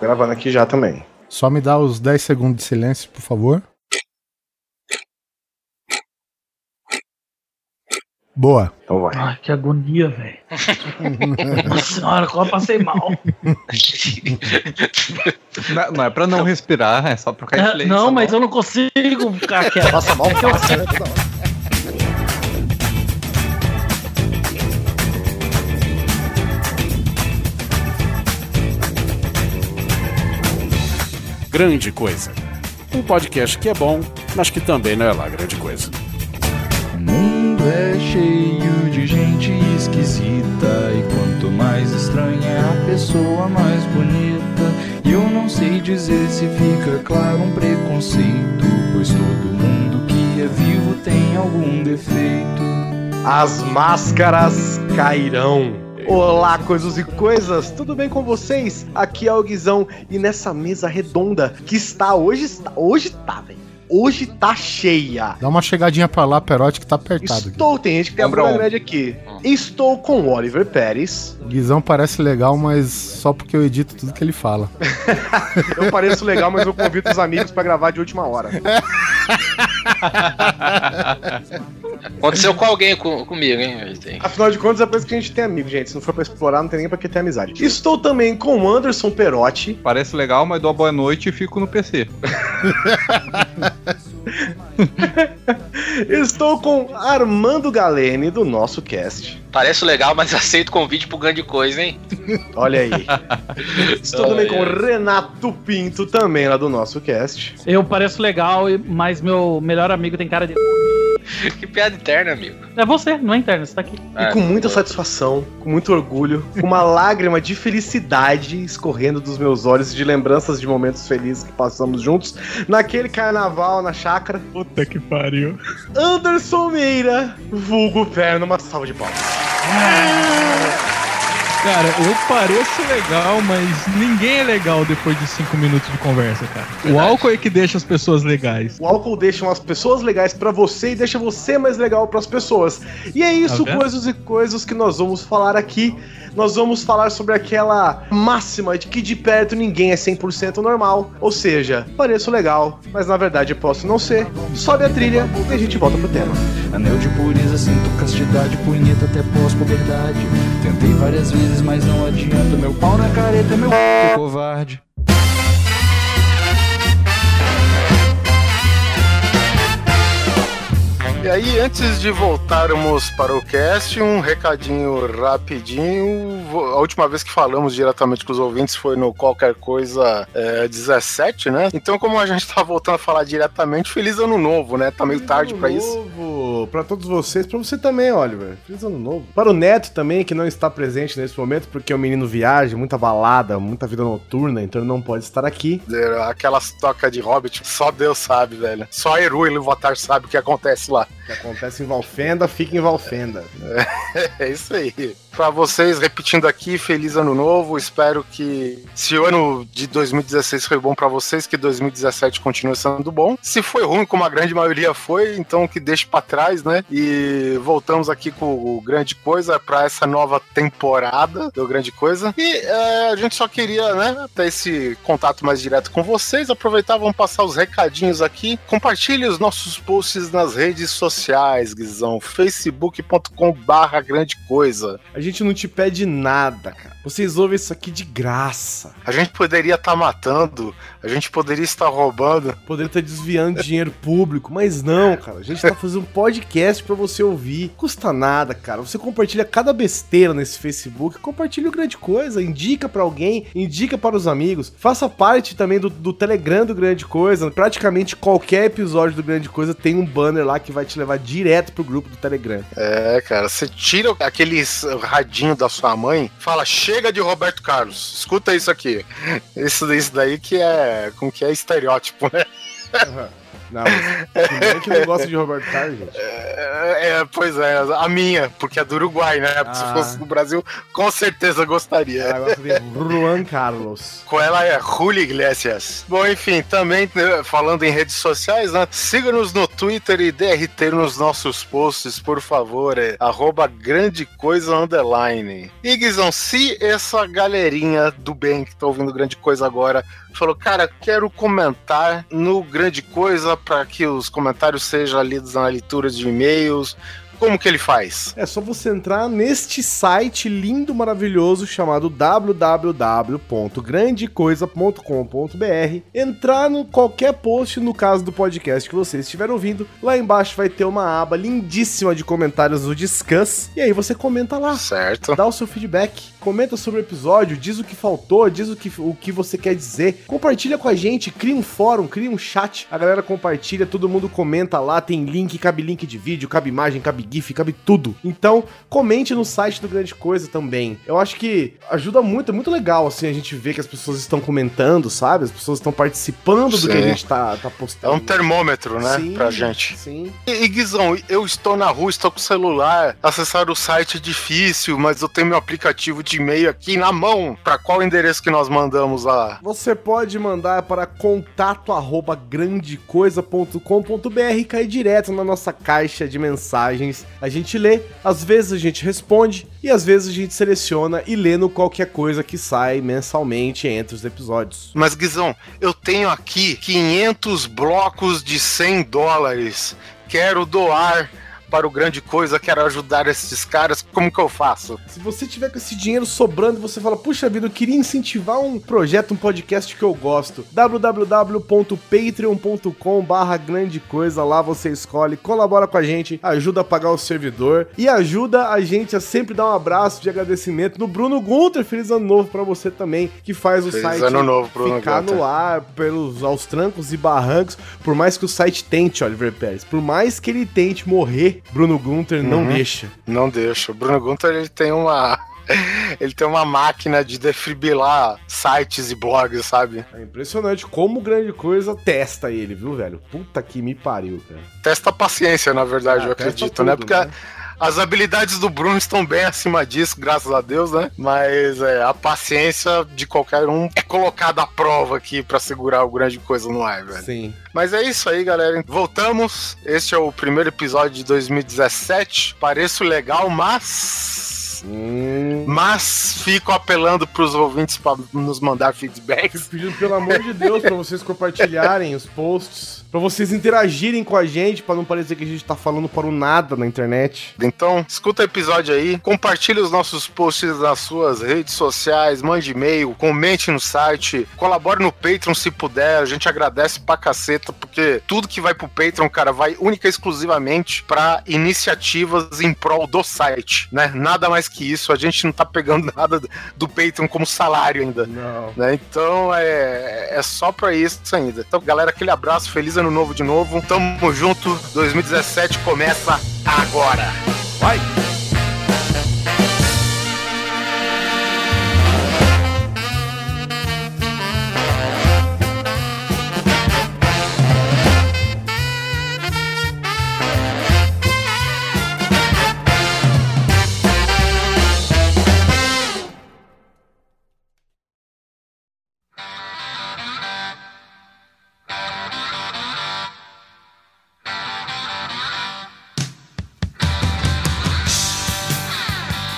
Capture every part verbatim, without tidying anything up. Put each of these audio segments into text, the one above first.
Gravando aqui já também. Só me dá os dez segundos de silêncio, por favor. Boa. Então vai. Ai, que agonia, velho. Nossa senhora, como eu passei mal. Não, não é pra não respirar, é só pra cair de leite. Não, mas mal. Eu não consigo ficar quieto. Passa mal, passa, né? Toda hora. Grande Coisa. Um podcast que é bom, mas que também não é lá grande coisa. O mundo é cheio de gente esquisita, e quanto mais estranha é a pessoa, mais bonita. E eu não sei dizer se fica claro um preconceito, pois todo mundo que é vivo tem algum defeito. As máscaras cairão. Olá, coisas e coisas, tudo bem com vocês? Aqui é o Guizão e nessa mesa redonda que está hoje, está, hoje tá, velho, hoje tá cheia. Dá uma chegadinha pra lá, Perotti, que tá apertado. Estou, aqui. Tem gente que tem a bunda grande aqui. Estou com o Oliver Pérez. O Guizão parece legal, mas só porque eu edito tudo que ele fala. Eu pareço legal, mas eu convido os amigos pra gravar de última hora. Aconteceu com alguém, com, comigo, hein? Afinal de contas, é por isso que a gente tem amigo, gente. Se não for pra explorar, não tem nem pra que ter amizade. Estou também com o Anderson Perotti. Parece legal, mas dou a boa noite e fico no P C. Estou com Armando Galeno do nosso cast. Parece legal, mas aceito o convite pro Grande Coisa, hein? Olha aí. Estou também com o Renato Pinto, também lá do nosso cast. Eu pareço legal, mas meu melhor amigo tem cara de... Que piada interna, amigo. É você, não é interna, você tá aqui. E com muita satisfação, com muito orgulho, com uma lágrima de felicidade escorrendo dos meus olhos de lembranças de momentos felizes que passamos juntos naquele carnaval na chácara. Puta que pariu. Anderson Meira, vulgo perna, uma salva de palmas. Cara, eu pareço legal, mas ninguém é legal depois de cinco minutos de conversa, cara. Verdade. O álcool é que deixa as pessoas legais. O álcool deixa as pessoas legais pra você e deixa você mais legal pras pessoas. E é isso, tá, coisas e coisas que nós vamos falar aqui. Nós vamos falar sobre aquela máxima de que de perto ninguém é cem por cento normal. Ou seja, pareço legal, mas na verdade eu posso não ser. Sobe a trilha e a gente volta pro tema. Anel de pureza, sinto castidade, punheta até pós-puberdade. Tentei várias vezes, mas não adianta, meu pau na careta, meu c... covarde. E aí, antes de voltarmos para o cast, um recadinho rapidinho. A última vez que falamos diretamente com os ouvintes foi no Qualquer Coisa é, dezessete, né? Então, como a gente tá voltando a falar diretamente, feliz ano novo, né? Tá meio tarde pra isso. Pra todos vocês, pra você também, Oliver. Feliz ano novo. Para o Neto também, que não está presente nesse momento, porque o menino viaja, muita balada, muita vida noturna, então ele não pode estar aqui. Aquelas tocas de Hobbit, só Deus sabe, velho. Só Eru e Luvatar sabe o que acontece lá. O que acontece em Valfenda, fica em Valfenda. É, é isso aí. Pra vocês, repetindo aqui, feliz ano novo. Espero que, se o ano de dois mil e dezesseis foi bom pra vocês, que dois mil e dezessete continue sendo bom. Se foi ruim, como a grande maioria foi, então que deixe pra trás, né? E voltamos aqui com o Grande Coisa pra essa nova temporada do Grande Coisa. E é, a gente só queria, né, ter esse contato mais direto com vocês. Aproveitar, vamos passar os recadinhos aqui. Compartilhe os nossos posts nas redes sociais, Guizão. facebook ponto com barra Grande Coisa. A gente não te pede nada, cara. Vocês ouvem isso aqui de graça. A gente poderia estar tá matando, a gente poderia estar roubando, poderia estar tá desviando dinheiro público, mas não, cara. A gente tá fazendo um podcast pra você ouvir. Custa nada, cara. Você compartilha cada besteira nesse Facebook, compartilha o Grande Coisa, indica pra alguém, indica para os amigos. Faça parte também do, do Telegram do Grande Coisa. Praticamente qualquer episódio do Grande Coisa tem um banner lá que vai te levar direto pro grupo do Telegram. É, cara. Você tira aqueles... radinho da sua mãe, fala, chega de Roberto Carlos, escuta isso aqui. Isso, isso daí que é, como que é estereótipo, né? Uhum. Não, mas, que não gosta de Roberto Carlos, gente. É, é, pois é, a minha, porque é do Uruguai, né? Ah. Se fosse do Brasil, com certeza gostaria. Ela gosta de Juan Carlos. Com ela é Julio Iglesias. Bom, enfim, também falando em redes sociais, né? Siga-nos no Twitter e D R T nos nossos posts, por favor. É arroba grande coisa underline. E Guizão, se essa galerinha do bem que tá ouvindo Grande Coisa agora falou, cara, quero comentar no Grande Coisa para que os comentários sejam lidos na leitura de e-mails, como que ele faz? É só você entrar neste site lindo, maravilhoso, chamado w w w ponto grande coisa ponto com ponto b r, entrar no qualquer post, no caso do podcast que você estiver ouvindo, lá embaixo vai ter uma aba lindíssima de comentários do Discuss, e aí você comenta lá. Certo. Dá o seu feedback, comenta sobre o episódio, diz o que faltou, diz o que, o que você quer dizer, compartilha com a gente, cria um fórum, cria um chat, a galera compartilha, todo mundo comenta lá, tem link, cabe link de vídeo, cabe imagem, cabe GIF, cabe tudo. Então, comente no site do Grande Coisa também. Eu acho que ajuda muito, é muito legal, assim, a gente ver que as pessoas estão comentando, sabe? As pessoas estão participando, sim, do que a gente tá, tá postando. É um termômetro, né? Sim, pra gente. Sim. E, Guizão, eu estou na rua, estou com o celular, acessar o site é difícil, mas eu tenho meu aplicativo de e-mail aqui na mão. Pra qual endereço que nós mandamos lá? Você pode mandar para contato arroba grandecoisa ponto com ponto b r e cair direto na nossa caixa de mensagens. A gente lê, às vezes a gente responde e às vezes a gente seleciona e lê no qualquer coisa que sai mensalmente entre os episódios. Mas Guizão, eu tenho aqui quinhentos blocos de cem dólares, quero doar para o Grande Coisa, quero ajudar esses caras, como que eu faço? Se você tiver com esse dinheiro sobrando, você fala, puxa vida, eu queria incentivar um projeto, um podcast que eu gosto, w w w ponto patreon ponto com barra grande coisa, lá você escolhe, colabora com a gente, ajuda a pagar o servidor e ajuda a gente a sempre dar um abraço de agradecimento no Bruno Gunter. Feliz ano novo para você também, que faz o Feliz site ano novo, Bruno ficar Gunter. No ar pelos, aos trancos e barrancos, por mais que o site tente, Oliver Pérez, por mais que ele tente morrer, Bruno Gunter não uhum. deixa. Não deixa. O Bruno Gunter, ele tem uma... Ele tem uma máquina de defibrilar sites e blogs, sabe? É impressionante como Grande Coisa testa ele, viu, velho? Puta que me pariu, cara. Testa a paciência, na verdade, ah, eu acredito, tudo, né? Porque... né? As habilidades do Bruno estão bem acima disso, graças a Deus, né? Mas é, a paciência de qualquer um é colocada à prova aqui pra segurar o Grande Coisa no ar, velho. Sim. Mas é isso aí, galera. Voltamos. Este é o primeiro episódio de dois mil e dezessete. Pareço legal, mas... Hum. Mas fico apelando pros ouvintes pra nos mandar feedbacks. Fico pedindo, pelo amor de Deus, pra vocês compartilharem os posts, pra vocês interagirem com a gente, pra não parecer que a gente tá falando para o nada na internet. Então, escuta o episódio aí, compartilhe os nossos posts nas suas redes sociais, mande e-mail, comente no site, colabore no Patreon se puder, a gente agradece pra caceta, porque tudo que vai pro Patreon, cara, vai única e exclusivamente pra iniciativas em prol do site, né? Nada mais que que isso, a gente não tá pegando nada do Patreon como salário ainda. Não. Né? Então é, é só pra isso ainda. Então, galera, aquele abraço, feliz ano novo de novo. Tamo junto, dois mil e dezessete começa agora. Vai!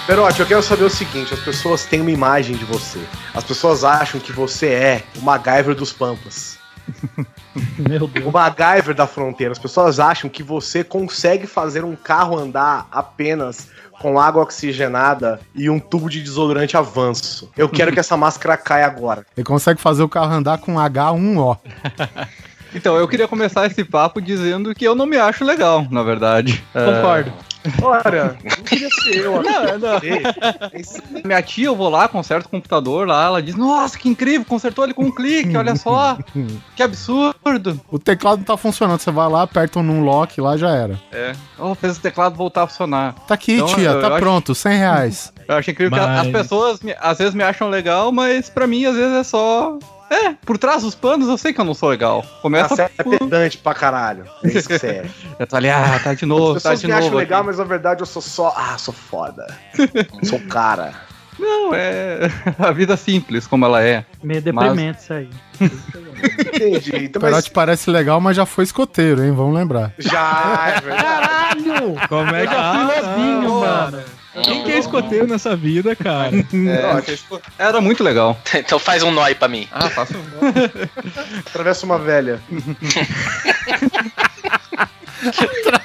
Perotti, eu quero saber o seguinte, as pessoas têm uma imagem de você. As pessoas acham que você é o MacGyver dos Pampas. Meu Deus. O MacGyver da fronteira. As pessoas acham que você consegue fazer um carro andar apenas com água oxigenada e um tubo de desodorante avanço. Eu quero que essa máscara caia agora. Ele consegue fazer o carro andar com agá um ó. Então, eu queria começar esse papo dizendo que eu não me acho legal, na verdade. Concordo. É... Ora, não queria ser eu. Não, não. Minha tia, eu vou lá, conserto o computador lá, ela diz, nossa, que incrível, consertou ele com um clique, olha só, que absurdo. O teclado não tá funcionando, você vai lá, aperta num lock, lá já era. É, oh, fez o teclado voltar a funcionar. Tá aqui, então, tia, eu, tá eu pronto, acho... cem reais. Eu acho incrível mas... que as pessoas me, às vezes me acham legal, mas pra mim às vezes é só... É, por trás dos panos eu sei que eu não sou legal. Começa a... é pedante pra caralho. É isso que você é. Eu tô ali, ah, tá de novo, tá de novo. As pessoas me acham legal, mas na verdade eu sou só... Ah, sou foda. Sou cara. Não, é a vida simples, como ela é. Meio deprimente isso aí. Entendi. Então, o Perotti mas... parece legal, mas já foi escoteiro, hein? Vamos lembrar. Já, é verdade. Caralho! Como é que eu fui lobinho, mano? Quem que é escoteiro nessa vida, cara? É, era muito legal. Então faz um nói pra mim. Ah, faço um nói. Atravessa uma velha.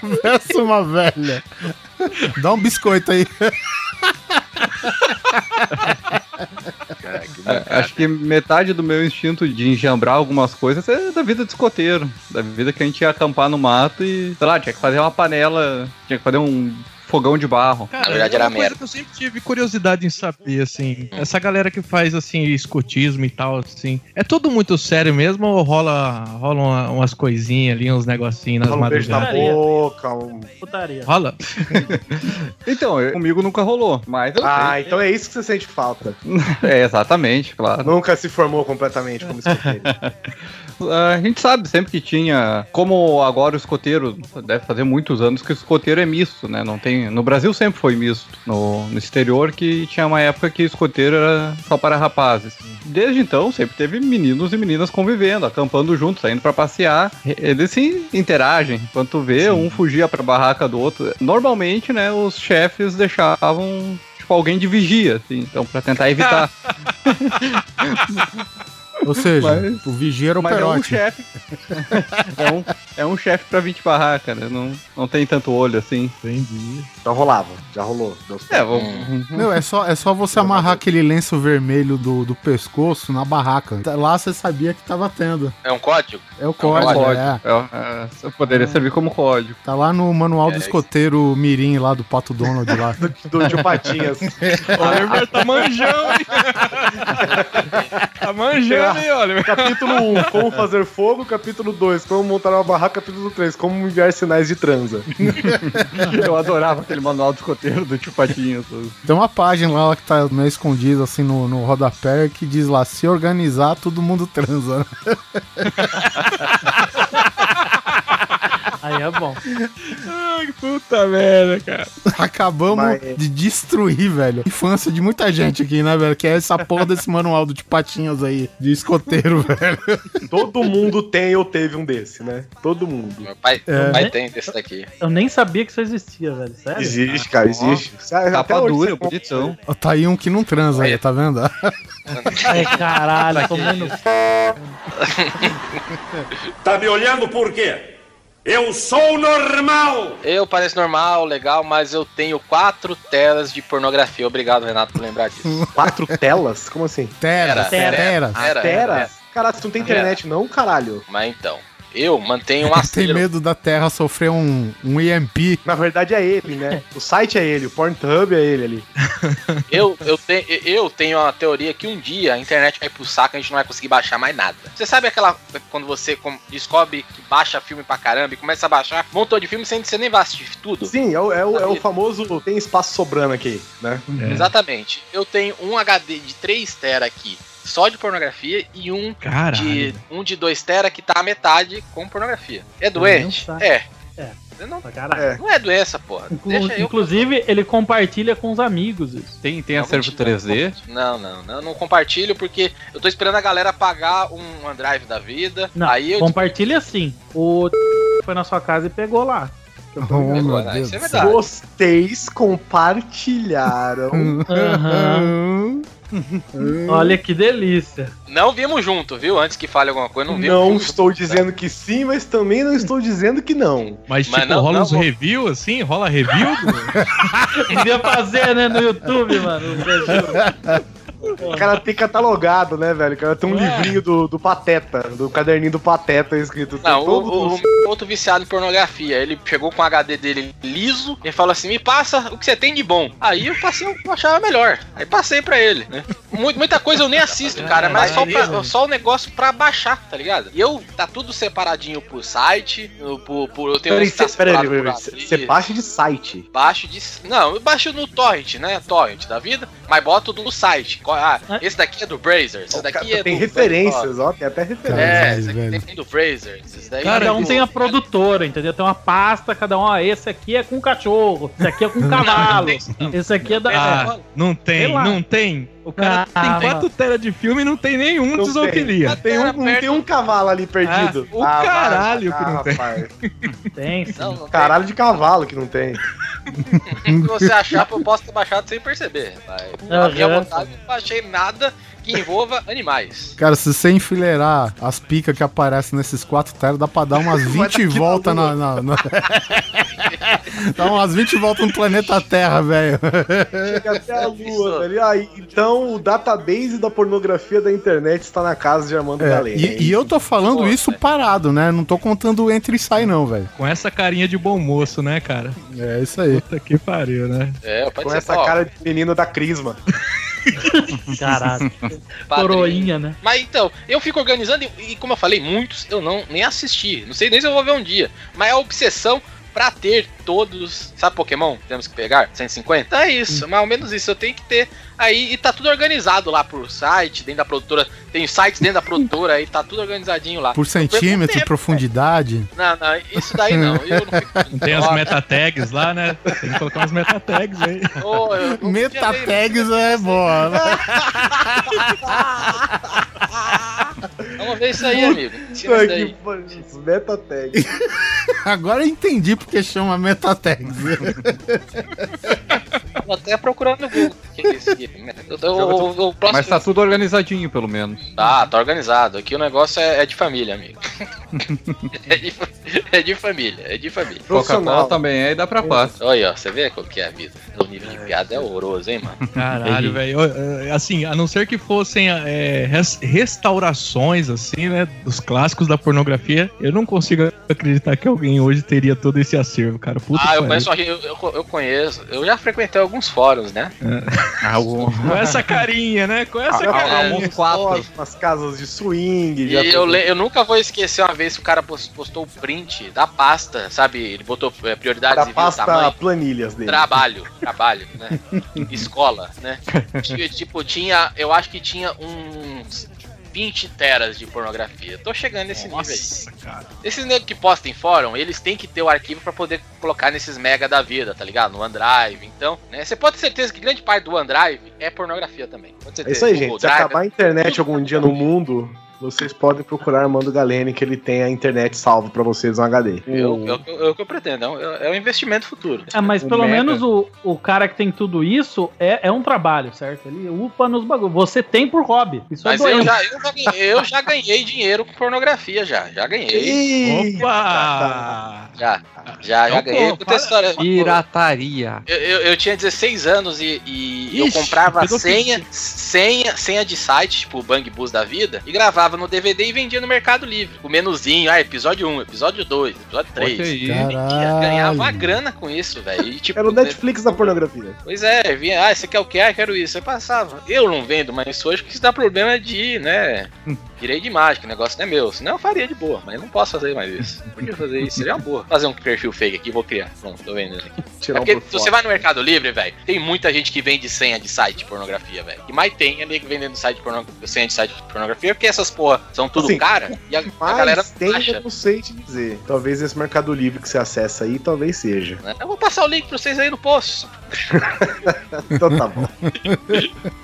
Atravessa uma velha. Dá um biscoito aí. Caraca, que acho que metade do meu instinto de enjambrar algumas coisas é da vida de escoteiro. Da vida que a gente ia acampar no mato e, sei lá, tinha que fazer uma panela, tinha que fazer um fogão de barro. Cara, na verdade era uma coisa que eu sempre tive curiosidade em saber, assim, essa galera que faz, assim, escotismo e tal, assim, é tudo muito sério mesmo ou rola, rola uma, umas coisinhas ali, uns negocinhos nas rola madrugadas? Um beijo na boca, um... Putaria. Rola? Então, eu, comigo nunca rolou, mas... Eu ah, sei. Então é isso que você sente falta. É, exatamente, claro. Nunca se formou completamente como escoteiro. A gente sabe sempre que tinha, como agora o escoteiro, deve fazer muitos anos que o escoteiro é misto, né? Não tem, no Brasil sempre foi misto, no, no exterior que tinha uma época que o escoteiro era só para rapazes. Desde então sempre teve meninos e meninas convivendo, acampando juntos, saindo para passear, eles se interagem, enquanto vê, sim, um fugia para a barraca do outro. Normalmente, né, os chefes deixavam, tipo, alguém de vigia, assim, então para tentar evitar... Ou seja, mas, o vigia era o Perotti. É um chefe. é um, é um chefe pra vinte barracas, né? Não, não tem tanto olho assim. Entendi. Já rolava, já rolou. É, vou... Meu, é, só, é só você eu amarrar vou... aquele lenço vermelho do, do pescoço na barraca. Lá você sabia que tava tendo. É um código? É o código, é. Um código. é. é, é, é poderia é. servir como código. Tá lá no manual é, do escoteiro é mirim lá do Pato Donald lá. do, do Tio Patinhas. O Oliver tá manjando, hein? Tá manjando. Capítulo um, um, como fazer fogo. Capítulo dois, como montar uma barraca. Capítulo três, como enviar sinais de transa. Eu adorava aquele manual do escoteiro do Tio Patinhas. Tem uma página lá que tá meio escondida assim no, no rodapé que diz lá: se organizar, todo mundo transa. Aí é bom. Ai, puta merda, cara. Acabamos Mas... de destruir, velho, a infância de muita gente aqui, né, velho? Que é essa porra desse manual do Tio Patinhas aí, de escoteiro, velho. Todo mundo tem ou teve um desse, né? Todo mundo. Meu pai, é. meu pai tem desse daqui. Eu nem sabia que isso existia, velho. Sério? Existe, cara, existe. Tá Tapa dura, bonitão. Tá aí um que não transa aí, tá vendo? Ai, caralho, comendo. Tá me olhando por quê? Eu sou normal! Eu pareço normal, legal, mas eu tenho quatro telas de pornografia. Obrigado, Renato, por lembrar disso. Quatro telas? Como assim? Teras, teras, teras. Caralho, tu não tem internet não, caralho? Mas então, eu mantenho um astro. Tem medo da Terra sofrer um, um E M P. Na verdade é ele, né? O site é ele, o Pornhub é ele ali. eu, eu, te, eu tenho a teoria que um dia a internet vai pro saco e a gente não vai conseguir baixar mais nada. Você sabe aquela... quando você descobre que baixa filme pra caramba e começa a baixar um montão de filme sem você nem vai assistir tudo? Sim, é o, é o, é o famoso tem espaço sobrando aqui, né? É. Exatamente. Eu tenho um H D de três tera aqui só de pornografia e um Caralho. de um de dois tera que tá a metade com pornografia. É doente? É. É. Não, é. não é doença, porra. Inclu- Deixa eu... Inclusive, ele compartilha com os amigos. Isso. Tem, tem acervo três D? Não, não, não, não compartilho porque eu tô esperando a galera pagar um OneDrive da vida. Não, aí eu... compartilha sim. O foi na sua casa e pegou lá. Oh, agora, isso é verdade. Vocês compartilharam. Uhum. Olha que delícia. Não vimos junto, viu? Antes que fale alguma coisa, não vimos Não junto, estou dizendo né? que sim, mas também não estou dizendo que não. Mas, mas tipo, não, rola não, uns não. review assim? Rola review? Devia fazer, né, no YouTube, mano. O cara tem catalogado, né, velho? O cara tem um é. livrinho do, do Pateta, do caderninho do Pateta escrito. Não, todo o, o, o outro viciado em pornografia, ele chegou com o H D dele liso e falou assim, me passa o que você tem de bom. Aí eu passei o que eu achava melhor. Aí passei pra ele, né? Muita coisa eu nem assisto, cara, mas só, pra, só o negócio pra baixar, tá ligado? E eu, tá tudo separadinho por site, por... por eu tenho peraí, tá peraí, peraí, você baixa de site? Baixo de... Não, eu baixo no torrent, né? Torrent da vida, mas boto tudo no site. Ah, esse daqui é do Brazzers, esse daqui cara, é tem do... Tem referências, ó, tem até referências. É, esse aqui tem do Brazzers, esse daí... Cada um tem a produtora, entendeu? Tem uma pasta, cada um, ó, esse aqui é com cachorro, esse aqui é com cavalo, esse aqui é da... Ah, não tem, não tem... O cara ah, tem quatro telas de filme e não tem nenhum dos Zoofilia. Tem, um, não tem um cavalo ali perdido. Ah, o ah, caralho que não tem. Tem, sim. Não, não caralho tem. De cavalo que não tem. Se você achar, eu posso ter baixado sem perceber. Na minha vontade, não baixei nada que envolva animais. Cara, se você enfileirar as picas que aparecem nesses quatro telas, dá pra dar umas vinte voltas na... na, na... Dá umas vinte voltas no planeta Terra, velho. Chega até a lua, velho. Ah, então o database da pornografia da internet está na casa de Armando é, Galeno. E, e eu tô falando Pô, isso véio. parado, né? Não tô contando entre e sai, não, velho. Com essa carinha de bom moço, né, cara? É, isso aí. Puta que pariu, né? É, pode Com essa pau. cara de menino da Crisma. Caralho. Coroinha, né? Mas então, eu fico organizando e, e, como eu falei, muitos eu não nem assisti. Não sei nem se eu vou ver um dia. Mas a obsessão pra ter todos, sabe Pokémon? Temos que pegar cento e cinquenta? É isso, hum. mais ou menos isso, eu tenho que ter. Aí e tá tudo organizado lá pro site, dentro da produtora, tem sites dentro da produtora, aí tá tudo organizadinho lá. Por centímetro, tempo, profundidade? Não, não, isso daí não. Eu não fico... Tem as metatags lá, né? Tem que colocar umas metatags aí. Oh, metatags é boa. Vamos ver isso aí, amigo. Tira isso daí. Metatags. Agora eu entendi porque chama metatags. Tô até procurando o Google. Mas tá tudo organizadinho, pelo menos. Tá, tá organizado. Aqui o negócio é, é de família, amigo. é, de, é de família, é de família. Coca-Cola também é e dá pra paz. Olha aí, ó, você vê qual que é a vida. O nível de piada é horroroso, hein, mano? Caralho, velho. Assim, a não ser que fossem é, restaurações, assim, né, dos clássicos da pornografia, eu não consigo acreditar que alguém hoje teria todo esse acervo, cara. Puta ah, eu conheço, eu, eu, eu conheço. Eu já frequentei alguns fóruns, né? Ah, com essa carinha, né? Com essa ah, carinha. Quatro. As casas de swing. E eu, le... eu nunca vou esquecer uma vez que o cara postou o print da pasta, sabe? Ele botou é, prioridades da e viu pasta, o tamanho. Planilhas dele. Trabalho, trabalho, né? Escola, né? Tipo, tinha... Eu acho que tinha uns... vinte teras de pornografia. Tô chegando nesse Nossa, nível aí. Cara. Esses negros que postam em fórum, eles têm que ter o arquivo pra poder colocar nesses mega da vida, tá ligado? No OneDrive, então, né? Você pode ter certeza que grande parte do OneDrive é pornografia também. Pode é isso aí, gente. Se acabar a internet algum dia no mundo, vocês podem procurar Armando Galeno, que ele tem a internet salvo pra vocês no H D. É o que eu pretendo, é um investimento futuro. Ah, mas um pelo mega. menos o, o cara que tem tudo isso é, é um trabalho, certo? Ele upa nos bagulhos. Você tem por hobby. Isso mas é eu, já, eu, já ganhei, eu já ganhei dinheiro com pornografia, já. Já ganhei. Opa! Já, já, já ganhei. Pirataria. Eu, eu, eu tinha dezesseis anos e, e Ixi, eu comprava senha, senha, senha de site, tipo o Bang Bus da vida, e gravava no D V D e vendia no Mercado Livre. O menuzinho, ah, episódio um, episódio dois, episódio três. Ganhava uma grana com isso, velho. Tipo, era o Netflix né? da pornografia. Pois é, vinha, ah, você quer o que? Ah, quero isso. Eu passava. Eu não vendo mais hoje porque isso dá problema de, né, direito de imagem, que o negócio não é meu. Senão eu faria de boa, mas eu não posso fazer mais isso. Eu podia fazer isso, seria uma boa. Vou fazer um perfil fake aqui, vou criar. Pronto, tô vendendo aqui. É porque um se você vai no Mercado Livre, velho, tem muita gente que vende senha de site de pornografia, velho. E mais tem é meio que vendendo site de porno... senha de site de pornografia, porque essas porra, são tudo assim, cara, e a, a galera tem, acha. Eu não sei te dizer. Talvez esse Mercado Livre que você acessa aí, talvez seja. Eu vou passar o link pra vocês aí no post. Então tá bom.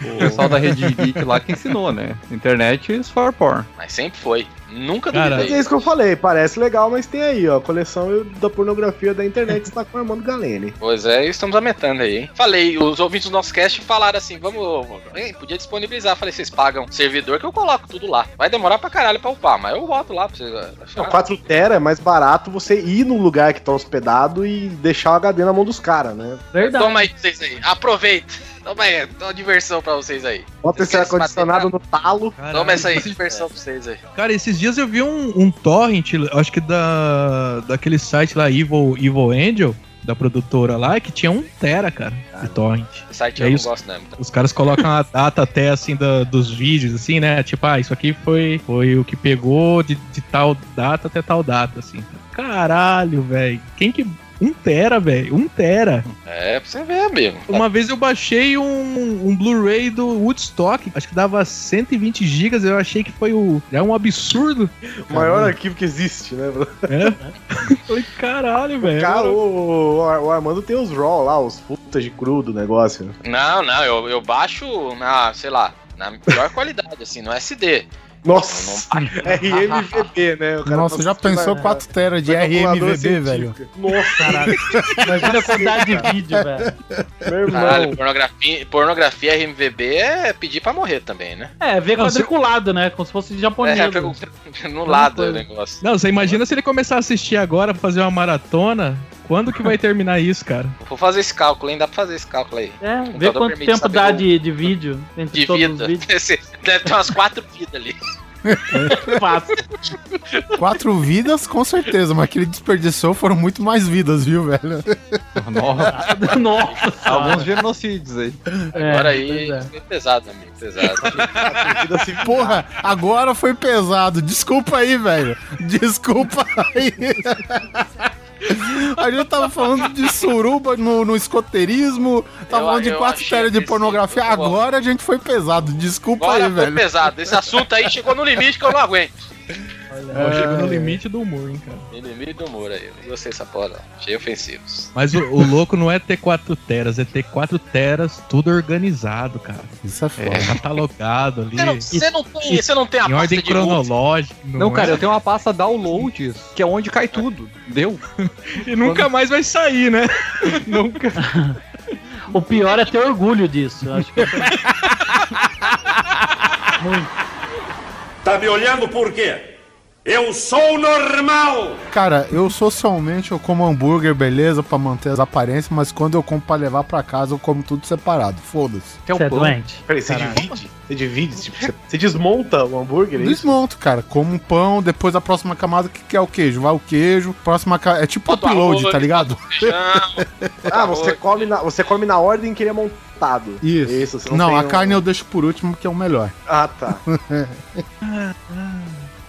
O pessoal da Rede Geek lá que ensinou, né? Internet is for porn. Mas sempre foi. Nunca duvidei. É isso que eu falei, parece legal, mas tem aí, ó, coleção da pornografia da internet está com o Armando Galeno. Pois é, estamos aumentando aí, hein? Falei, os ouvintes do nosso cast falaram assim, vamos, hein, podia disponibilizar. Falei, vocês pagam servidor que eu coloco tudo lá. Vai demorar pra caralho pra upar, mas eu boto lá pra vocês. Não, quatro tera é mais barato você ir no lugar que tá hospedado e deixar o H D na mão dos caras, né? Verdade. Toma aí vocês aí, aproveita. Toma aí, uma diversão pra vocês aí. Bota esse ar-condicionado no talo. Caralho, toma essa aí, diversão pra vocês aí. Cara, esses dias eu vi um, um torrent, acho que da daquele site lá, Evil, Evil Angel, da produtora lá, que tinha um tera, cara, ah, de torrent. Esse site eu não gosto, né? Os caras colocam a data até, assim, da, dos vídeos, assim, né? Tipo, ah, isso aqui foi, foi o que pegou de, de tal data até tal data, assim. Caralho, velho. Quem que... Um tera, velho. Um tera. É, pra você ver, amigo. Uma vez eu baixei um, um Blu-ray do Woodstock. Acho que dava cento e vinte gigas. Eu achei que foi o... É um absurdo. O maior arquivo que existe, né? É? Falei, caralho, velho. Cara, o, o Armando tem os raw lá, os putas de cru do negócio. Né? Não, não. Eu, eu baixo na, sei lá, na pior qualidade, assim, no S D. Nossa, R M V B, né? O cara nossa, já pensou quatro teras de R M V B, velho? Nossa, caralho. Imagina a quantidade de vídeo, velho. Meu irmão. Caralho, pornografia, pornografia R M V B é pedir pra morrer também, né? É, ver quadriculado, né? Como se fosse de japonês. É, pegou no lado o negócio. Não, você imagina se ele começar a assistir agora, fazer uma maratona... Quando que vai terminar isso, cara? Vou fazer esse cálculo, ainda dá pra fazer esse cálculo aí. É, vê quanto tempo dá de, de vídeo. Entre de todos vida. Os deve ter umas quatro vidas ali. Fácil. Quatro vidas, com certeza, mas que ele desperdiçou foram muito mais vidas, viu, velho? Nossa. Nossa. Alguns genocídios aí. É, agora aí, é. Foi pesado, amigo, pesado. Porra, agora foi pesado. Desculpa aí, velho. Desculpa aí. A gente tava falando de suruba no, no escoteirismo, tava eu, falando de quatro séries de pornografia, agora a gente foi pesado, desculpa agora aí, foi velho. Pesado, esse assunto aí chegou no limite que eu não aguento. É... Chegou no limite do humor, hein, cara. No limite do humor aí, eu gostei dessa porra, achei ofensivos. Mas o, o louco não é ter quatro teras, é ter quatro teras tudo organizado, cara. Isso é foda. É, catalogado ali. Você não, você não tem, você não tem a pasta em ordem de cronológica. Não, não, cara, é? Eu tenho uma pasta downloads, que é onde cai tudo. Deu. E nunca Quando... mais vai sair, né? Nunca. O pior é ter orgulho disso. Acho que... Muito. Tá me olhando por quê? Eu sou normal! Cara, eu socialmente eu como hambúrguer, beleza, pra manter as aparências, mas quando eu como pra levar pra casa, eu como tudo separado, foda-se. Você é doente? Peraí, você divide? Você divide? Tipo, você desmonta o hambúrguer? É desmonto, isso? Cara. Como um pão, depois a próxima camada, que, que é o queijo? Vai o queijo, próxima camada... É tipo upload, tá ligado? Ah, você come, na, você come na ordem que ele é montado. Isso. Isso você não, não a um... carne eu deixo por último, que é o melhor. Ah, tá.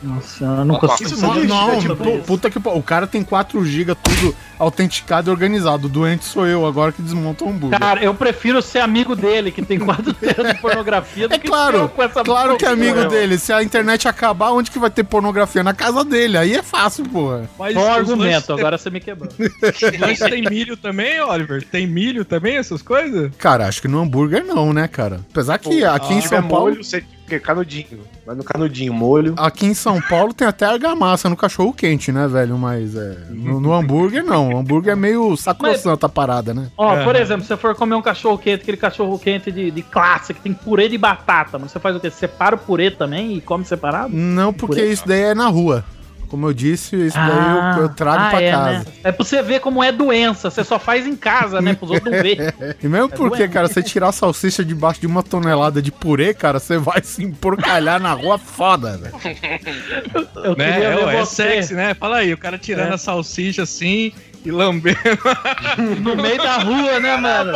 Nossa, eu não consigo. Isso não, não, não, puta que pariu. O cara tem quatro gigas, tudo autenticado e organizado. O doente sou eu agora que desmonta o hambúrguer. Cara, eu prefiro ser amigo dele, que tem quatro teras de pornografia, do é que claro, eu com essa claro que é amigo eu. Dele. Se a internet acabar, onde que vai ter pornografia? Na casa dele. Aí é fácil, porra. Mas bom argumento, agora tem... você me quebrou. Mas tem milho também, Oliver? Tem milho também, essas coisas? Cara, acho que no hambúrguer não, né, cara? Apesar que pô, aqui ah, em São Paulo... Molho, você... Canudinho, vai no canudinho, molho. Aqui em São Paulo tem até argamassa no cachorro quente, né, velho? Mas é, no, no hambúrguer não. O hambúrguer é meio sacrossanta a parada, né? Ó, é. Por exemplo, se você for comer um cachorro quente, aquele cachorro quente de, de classe, que tem purê de batata, mas você faz o quê? Separa o purê também e come separado? Não, porque isso daí é na rua. Como eu disse, isso ah, daí eu, eu trago ah, pra é, casa. Né? É pra você ver como é doença. Você só faz em casa, né? Pros outros verem. E mesmo é porque, doença. Cara, você tirar a salsicha debaixo de uma tonelada de purê, cara, você vai se emporcalhar na rua foda, velho. Eu, eu né? É, é sexy, né? Fala aí, o cara tirando é. A salsicha assim... E lambendo. No meio da rua, né, mano?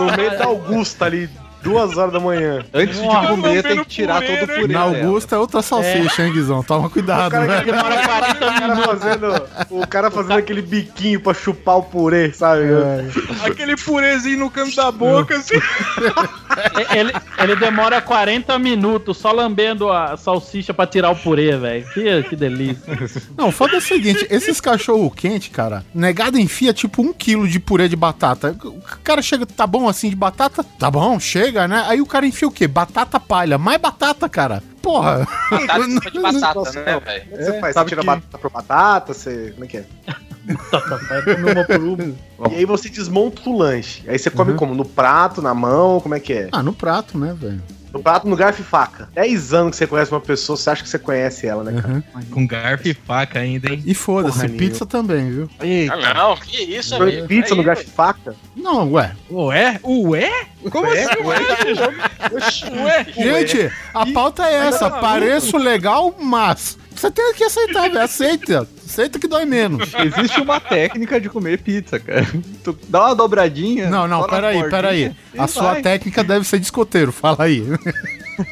No meio da Augusta ali. Duas horas da manhã. Antes Nossa, de comer, tem que tirar purê, todo o purê. Né? Na Augusta é outra salsicha, é. Hein, Guizão? Toma cuidado, o cara, né? O cara fazendo aquele biquinho pra chupar o purê, sabe? É. Aquele purezinho no canto da boca, assim. Ele, ele demora quarenta minutos só lambendo a salsicha pra tirar o purê, velho. Que, que delícia. Não, o foda é o seguinte, esses cachorro quente, cara, negado enfia tipo um quilo de purê de batata. O cara chega, tá bom assim de batata? Tá bom, chega. Né? Aí o cara enfia o quê? Batata palha. Mais batata, cara. Porra. Batata em cima de batata, né, velho? O que você faz? Você tira que... batata pro batata? Você... Como é que é? Batata palha, come uma por uma. E aí você desmonta o lanche. Aí você come uhum. Como? No prato, na mão? Como é que é? Ah, no prato, né, velho? No prato, no garfo e faca. Dez anos que você conhece uma pessoa, você acha que você conhece ela, né, cara? Uhum. Com garfo e faca ainda, hein? E foda-se, pizza também, viu? Eita. Ah, não, que isso, amigo? Foi pizza é no garfo e faca? Não, ué. Ué? Ué? Como ué? Assim? Ué? Ué? Ué? Gente, a pauta é essa. Pareço legal, mas... Você tem que aceitar, velho. Aceita. Aceita que dói menos. Existe uma técnica de comer pizza, cara. Tu dá uma dobradinha. Não, não, peraí, peraí. A sua vai. Técnica deve ser de escoteiro, fala aí. Você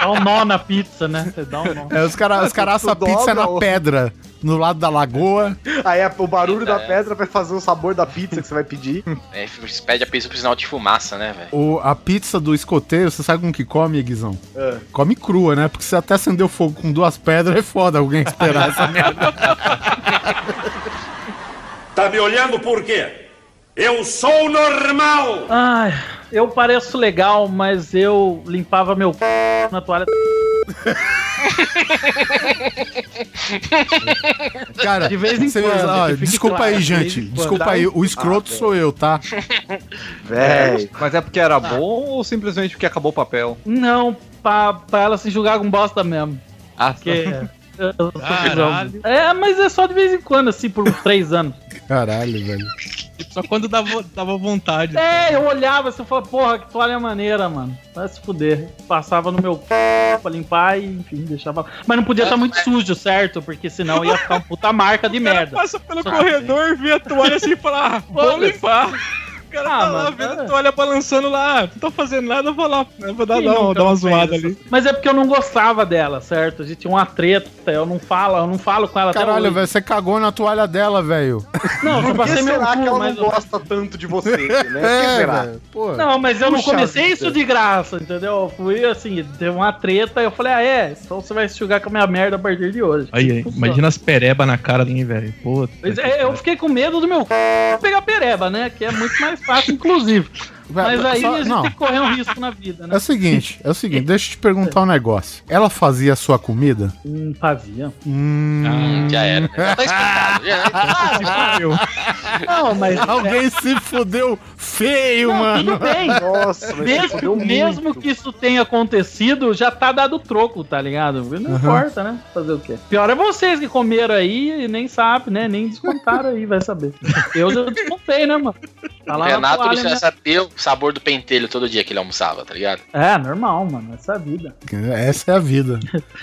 dá um nó na pizza, né? Você dá um nó. É, os caras cara assam pizza na ou... pedra, no lado da lagoa. Aí é, o barulho Eita, da é. pedra vai fazer o sabor da pizza que você vai pedir. É, você pede a pizza por sinal de fumaça, né, velho? A pizza do escoteiro, você sabe com que come, Guizão? É. Come crua, né? Porque você até acendeu fogo com duas pedras, é foda alguém esperar essa merda. Tá me olhando por quê? Eu sou normal! Ai, eu pareço legal, mas eu limpava meu c... na toalha... Cara, de vez em você, quando, ó, desculpa claro, aí, gente. De desculpa quando. aí, o escroto ah, sou eu, tá? Véi. Mas é porque era ah. bom ou simplesmente porque acabou o papel? Não, pra, pra ela se julgar com bosta mesmo. Ah, porque... Eu sou é, mas é só de vez em quando, assim, por uns três anos. Caralho, velho. Só quando dava, dava vontade. É, cara. Eu olhava assim e falava, porra, que toalha maneira, mano. Vai se fuder. Passava no meu c... pra limpar e, enfim, deixava... Mas não podia estar muito sujo, certo? Porque senão ia ficar uma puta marca de merda. Passa pelo só corredor, assim. Vê a toalha assim e fala, ah, vou limpar. O cara ah, tá lá, vendo cara... a toalha balançando lá. Não tô fazendo nada, eu vou lá. Eu vou dar, não, dar uma zoada isso. ali. Mas é porque eu não gostava dela, certo? A gente tinha uma treta, eu não falo, eu não falo com ela. Caralho, velho, você cagou na toalha dela, velho. Não, eu passei meu cu, que ela mas não eu... gosta tanto de você, né? É, será? Não, mas eu Puxa não comecei isso de graça, entendeu? Eu fui assim, deu uma treta, eu falei, ah, é, então você vai se julgar com a minha merda a partir de hoje. Aí, aí imagina as pereba na cara ali, velho. Pô, é, eu fiquei com medo do meu c... pegar pereba, né? Que é muito mais fácil, inclusive. Mas aí Só, a gente não. tem que correr um risco na vida, né? É o seguinte, é o seguinte, deixa eu te perguntar um negócio. Ela fazia a sua comida? Hum, fazia. Hum... Ah, já era. Já tá explicado. Já era. Não, mas... Alguém se fudeu feio, não, mano. Tudo bem. Nossa, mas mesmo, mesmo que isso tenha acontecido, já tá dado troco, tá ligado? Não uhum. importa, né? Fazer o quê? Pior é vocês que comeram aí e nem sabem, né? Nem descontaram aí, vai saber. Eu já descontei, né, mano? Tá lá o Renato toalha, já né? sabia sabor do pentelho todo dia que ele almoçava, tá ligado? É, normal, mano. Essa é a vida. Essa é a vida.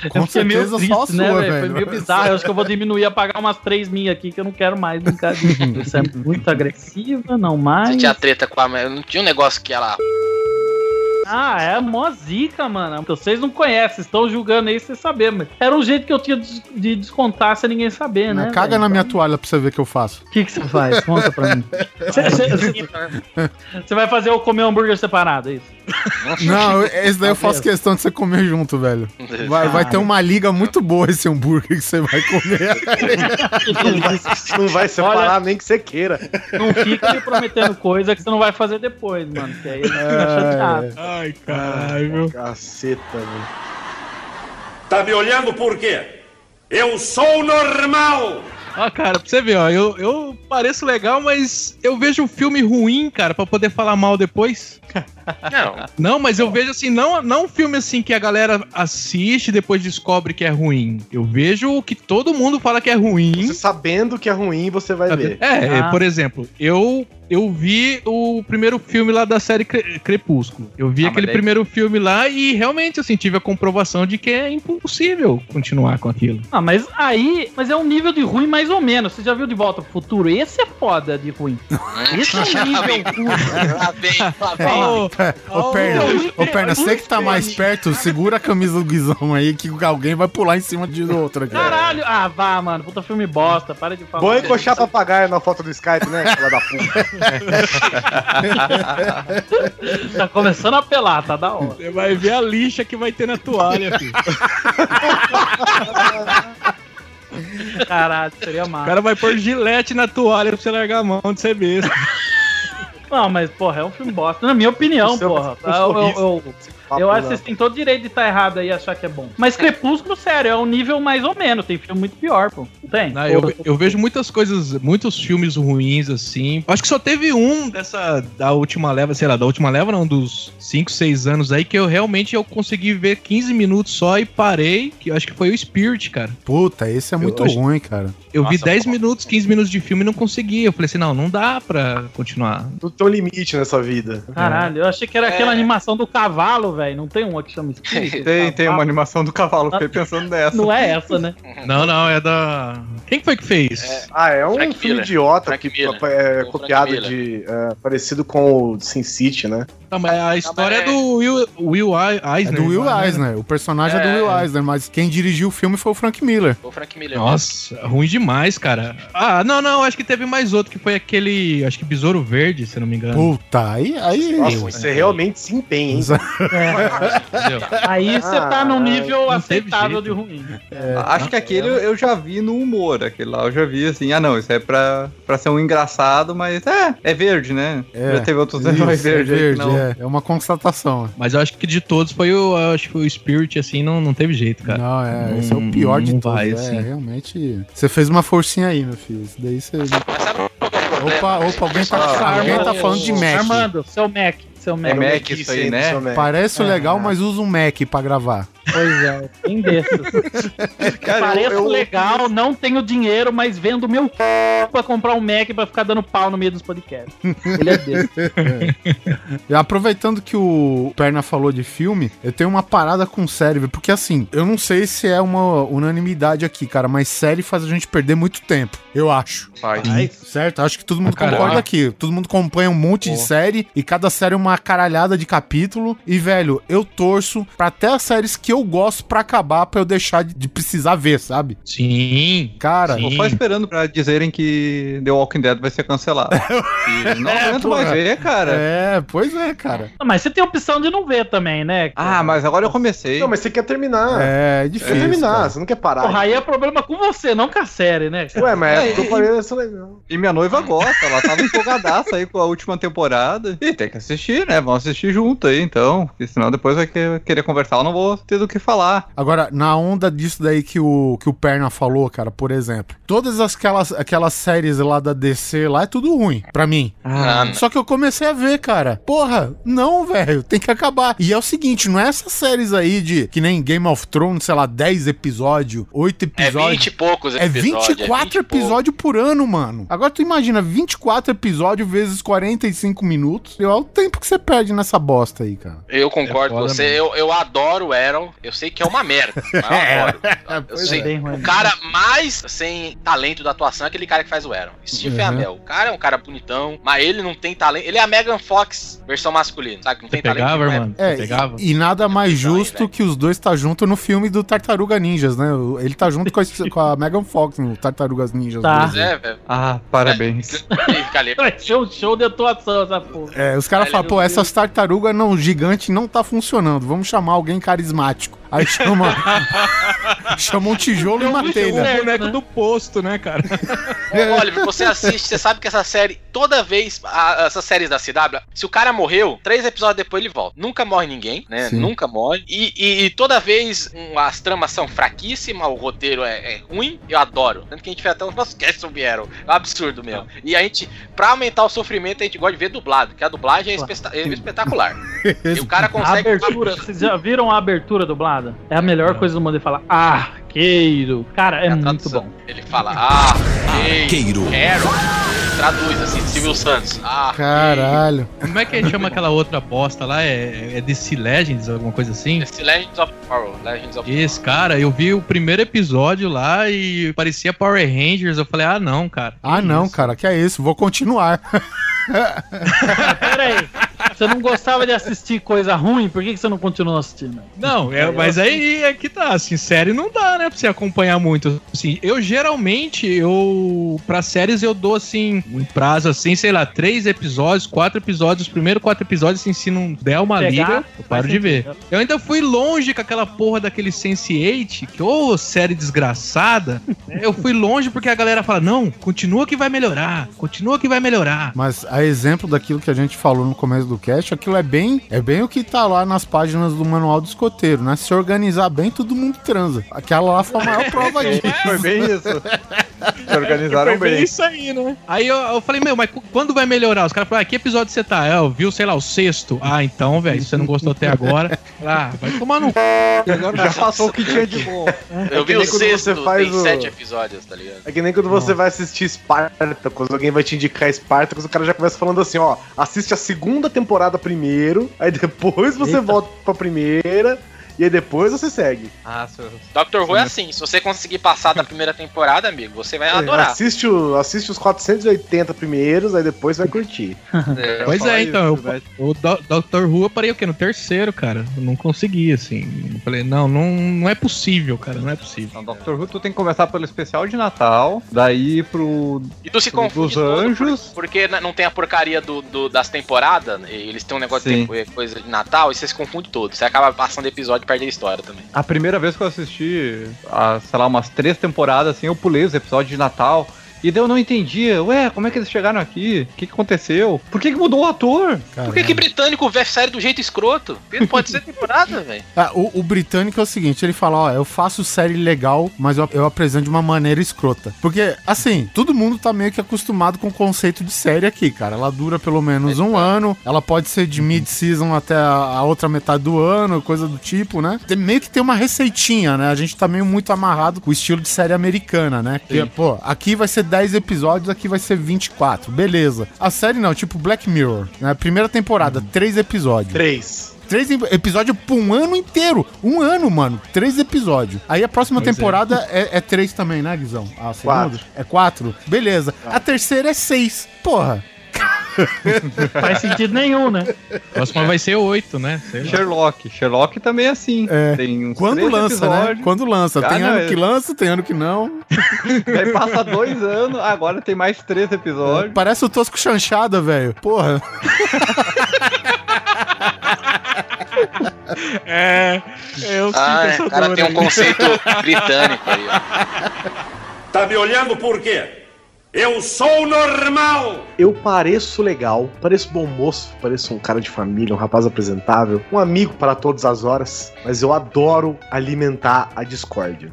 Com é certeza triste, só a né, sua, velho. Foi meio bizarro. Eu acho que eu vou diminuir, apagar umas três minhas aqui que eu não quero mais brincar disso. Isso é muito agressiva, não mais. Você tinha treta com a... Não tinha um negócio que ela... Ah, é mó zica, mano. Então, vocês não conhecem, estão julgando aí sem saber, mas era um jeito que eu tinha de descontar sem ninguém saber, não, né? Caga véio? Na minha toalha pra você ver o que eu faço. O que, que você faz? Conta pra mim. Você vai fazer eu comer hambúrguer separado, é isso? Não, esse daí eu faço questão de você comer junto, velho. Vai, vai ter uma liga muito boa esse hambúrguer que você vai comer. Não vai, não vai separar Olha, nem que você queira. Não fica me prometendo coisa que você não vai fazer depois, mano. Que aí é chateado. Ai, caralho. Caceta, velho. Tá me olhando por quê? Eu sou normal! Ó, ah, cara, pra você ver, ó, eu, eu pareço legal, mas eu vejo um filme ruim, cara, pra poder falar mal depois. Não. Não, mas eu vejo assim, não, não um filme assim que a galera assiste e depois descobre que é ruim. Eu vejo o que todo mundo fala que é ruim. Você sabendo que é ruim, você vai sabe? ver. É, ah. por exemplo, eu... Eu vi o primeiro filme lá da série Cre- Crepúsculo. Eu vi ah, aquele daí... primeiro filme lá e realmente, assim, tive a comprovação de que é impossível continuar com aquilo. Ah, mas aí... Mas é um nível de ruim mais ou menos. Você já viu De Volta pro Futuro? Esse é foda de ruim. Esse é um nível... Ô, Perna, ô, Perna, você que tá mais perto, segura a camisa do Guizão aí que alguém vai pular em cima de outro. Cara. Caralho! Ah, vá, mano. Puta filme bosta. Para de falar. Vou encoxar papagaio na foto do Skype, né? Filha da puta. Tá começando a pelar, tá da hora. Você vai ver a lixa que vai ter na toalha, filho. Caralho, seria massa. O cara vai pôr gilete na toalha pra você largar a mão de você mesmo. Não, mas, porra, é um filme bosta. Na minha opinião, porra. Eu, eu, eu, Eu acho que vocês têm todo o direito de estar tá errado aí e achar que é bom. Mas Crepúsculo, sério, é um nível mais ou menos. Tem filme muito pior, pô. Tem. Não, eu, eu vejo muitas coisas, muitos filmes ruins, assim. Acho que só teve um dessa, da última leva, sei lá, da última leva, não, dos cinco, seis anos aí, que eu realmente eu consegui ver quinze minutos só e parei, que eu acho que foi o Spirit, cara. Puta, esse é muito eu, ruim, cara. Eu Nossa, vi dez minutos, quinze minutos de filme e não consegui. Eu falei assim, não, não dá pra continuar. Tu tem um limite nessa vida. Caralho, eu achei que era é. aquela animação do cavalo, velho. Não tem uma que chama Spirit? Tem, tem uma animação do cavalo, fiquei pensando nessa. Não é essa, né? Não, não, é da... Quem foi que fez? É. Ah, é um Frank filme Miller. idiota Frank que Miller. é copiado de... É, parecido com o Sin City, né? Não, mas a história não, mas é... é do Will, Will Eisner. É do Will Eisner, o personagem é... é do Will Eisner, mas quem dirigiu o filme foi o Frank Miller. Foi o Frank Miller. Nossa, mesmo. Ruim demais, cara. Ah, não, não, acho que teve mais outro, que foi aquele, acho que Besouro Verde, se não me engano. Puta, aí... aí Nossa, você é. realmente se empenha, hein? É. Aí você ah, tá num nível aceitável de ruim. É, acho que aquele eu já vi no humor, aquele lá eu já vi assim, ah não, isso é pra, pra ser um engraçado, mas é, é verde, né? É, já teve outros heróis verdes. É verde, aí, não. É, é uma constatação. Mas eu acho que de todos foi o, acho que o Spirit, assim, não, não teve jeito, cara. Não, é, não, esse é o pior de todos, vai, é, assim. Realmente, você fez uma forcinha aí, meu filho, isso daí você... Opa, opa, alguém tá, ah, alguém tá falando de Mac. Armando, seu Mac. Seu Mac. É Mac isso aí, né? Mac. Parece ah, legal, mas usa um Mac pra gravar. Pois é, tem desses. Parece eu... legal, não tenho dinheiro, mas vendo meu c... pra comprar um Mac pra ficar dando pau no meio dos podcasts. Ele é desse. É. Aproveitando que o Perna falou de filme, eu tenho uma parada com série, porque assim, eu não sei se é uma unanimidade aqui, cara, mas série faz a gente perder muito tempo, eu acho. Faz. Certo? Acho que todo mundo Caraca. concorda aqui. Todo mundo acompanha um monte Pô. de série e cada série é uma caralhada de capítulo e, velho, eu torço pra até as séries que eu gosto pra acabar, pra eu deixar de, de precisar ver, sabe? Sim. Cara, sim. Tô só esperando pra dizerem que The Walking Dead vai ser cancelado. Não é, aguento porra. mais ver, cara. É, pois é, cara. Não, mas você tem a opção de não ver também, né? Ah, mas agora eu comecei. Não, mas você quer terminar. É, é difícil. Você quer terminar, cara. Você não quer parar. Porra, aí é problema com você, não com a série, né? Ué, mas é, é, eu falei, isso é legal. E minha noiva gosta, ela tava empolgadaça aí com a última temporada. E tem que assistir, né? Vamos assistir junto aí, então. Porque senão depois vai querer conversar, eu não vou ter do que falar. Agora, na onda disso daí que o, que o Perna falou, cara, por exemplo, todas aquelas, aquelas séries lá da D C lá é tudo ruim, pra mim. Ah, Só que eu comecei a ver, cara. Porra, não, velho, tem que acabar. E é o seguinte, não é essas séries aí de que nem Game of Thrones, sei lá, dez episódios, oito episódios. É vinte e poucos episódios. É vinte e quatro episódios por ano, mano. Agora tu imagina, vinte e quatro episódios vezes quarenta e cinco minutos. É o tempo que você perde nessa bosta aí, cara. Eu concordo é com você. Eu, eu adoro o Arrow. Eu sei que é uma merda, mas eu adoro. Eu sei. É o cara mais sem talento da atuação é aquele cara que faz o Aaron. Steve uhum. Amell. O cara é um cara bonitão, mas ele não tem talento. Ele é a Megan Fox, versão masculina, sabe? Não tem Você talento. Pegava, mano. É, pegava. E, e nada mais justo que os dois tá junto no filme do Tartaruga Ninjas, né? Ele tá junto com a, com a Megan Fox no Tartarugas Ninjas. Tá. Pois é, velho. Ah, parabéns. É, show, show de atuação essa porra. É, os caras falam, pô, essas tartarugas não, gigante não tá funcionando. Vamos chamar alguém carismático. Aí chama, chama um tijolo e uma telha. É o boneco do posto, né, cara? Ô, Oliver, você assiste, você sabe que essa série, toda vez, a, essas séries da C W, se o cara morreu, três episódios depois ele volta. Nunca morre ninguém, né? Sim. Nunca morre. E, e, e toda vez um, as tramas são fraquíssimas, o roteiro é, é ruim, eu adoro. Tanto que a gente fez até uns nossos casts sobre Arrow. É um absurdo mesmo. E a gente, pra aumentar o sofrimento, a gente gosta de ver dublado, porque a dublagem é, espet... é espetacular. E o cara consegue... A abertura, vocês já viram a abertura dublada? É a melhor coisa do mundo, ele falar, ah, queiro. Cara, é, é muito bom. Ele fala, ah, queiro. Quero. Traduz, assim, Silvio Santos. Ah, caralho. Queiro. Como é que ele chama aquela outra bosta lá? É, é D C Legends, alguma coisa assim? D C Legends of Tomorrow. Legends of Esse, Tomorrow. Cara, eu vi o primeiro episódio lá e parecia Power Rangers. Eu falei, ah, não, cara. Ah, não, isso? cara, que é isso? Vou continuar. Pera aí. Você não gostava de assistir coisa ruim? Por que você não continuou assistindo? Não, é, mas aí é que tá, assim, série não dá, né, pra você acompanhar muito. Assim, eu geralmente, eu pra séries eu dou, assim, um prazo, assim, sei lá, três episódios, quatro episódios, os primeiros quatro episódios, assim, se não der uma Pegar, liga, eu paro de ver. Sentido. Eu ainda fui longe com aquela porra daquele sense eight, que ô, oh, série desgraçada, eu fui longe porque a galera fala, não, continua que vai melhorar, continua que vai melhorar. Mas a exemplo daquilo que a gente falou no começo do cast, podcast, aquilo é bem, é bem o que tá lá nas páginas do Manual do Escoteiro, né? Se organizar bem, todo mundo transa. Aquela lá foi a maior prova disso. Foi bem isso. Se organizaram foi bem. Bem isso aí, né? Aí eu, eu falei, meu, mas quando vai melhorar? Os caras falaram, ah, que episódio você tá? Eu vi, sei lá, o sexto. Ah, então, velho, se você não gostou até agora, ah, vai tomar no c... Agora já passou o que tinha de bom. É, eu vi o sexto, tem o... sete episódios, tá ligado? É que nem quando Nossa. Você vai assistir Spartacus, alguém vai te indicar Spartacus, o cara já começa falando assim, ó, assiste a segunda temporada primeiro, aí depois você Eita. volta pra primeira... E aí depois você segue. Ah, seu... Doctor Who é assim, se você conseguir passar da primeira temporada, amigo, você vai é, adorar. Assiste, o, assiste os quatrocentos e oitenta primeiros, aí depois vai curtir. É, pois é, então, isso, eu, o Do Doctor Who eu parei o quê? No terceiro, cara. Eu não consegui, assim. Eu falei, não, não, não é possível, cara, não é possível. Então, Doctor Who, tu tem que começar pelo especial de Natal, daí pro... E tu se confunde dos anjos. Porque não tem a porcaria do, do, das temporadas, eles têm um negócio Sim. de coisa de Natal, e você se confunde todo. Você acaba passando episódio perde a história também. A primeira vez que eu assisti, a, sei lá, umas três temporadas, assim, eu pulei os episódios de Natal e daí eu não entendia. Ué, como é que eles chegaram aqui? O que, que aconteceu? Por que, que mudou o ator? Caramba. Por que que britânico veste série do jeito escroto? Porque não pode ser temporada, velho. Ah, o, o britânico é o seguinte, ele fala, ó, eu faço série legal, mas eu, eu apresento de uma maneira escrota. Porque, assim, todo mundo tá meio que acostumado com o conceito de série aqui, cara. Ela dura pelo menos um ano, ela pode ser de mid-season até a, a outra metade do ano, coisa do tipo, né? Tem, meio que tem uma receitinha, né? A gente tá meio muito amarrado com o estilo de série americana, né? Que, pô, aqui vai ser dez episódios, aqui vai ser vinte e quatro. Beleza. A série não, tipo Black Mirror, né? Primeira temporada, hum. três episódios. Três. Três episódios por um ano inteiro. Um ano, mano. Três episódios. Aí a próxima pois temporada é. É, é três também, né, Guizão? A segunda? Quatro. É quatro? Beleza. Ah. A terceira é seis. Porra. Faz sentido nenhum, né? A próxima vai ser oito, né? Sherlock. Sherlock também é assim. É. Tem uns Quando lança, episódios. né? Quando lança. Ah, tem não, ano é... que lança, tem ano que não. Aí passa dois anos, agora tem mais três episódios. É, parece o Tosco Chanchada, velho. Porra. É. Eu ah, sinto é, o cara tem um conceito britânico aí. Ó. Tá me olhando por quê? Eu sou normal! Eu pareço legal, pareço bom moço, pareço um cara de família, um rapaz apresentável, um amigo para todas as horas, mas eu adoro alimentar a discórdia.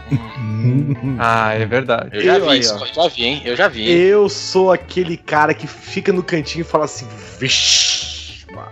Ah, é verdade. Eu já eu, vi aí, isso, ó. já vi, hein? Eu já vi. Eu sou aquele cara que fica no cantinho e fala assim, vixi, mano.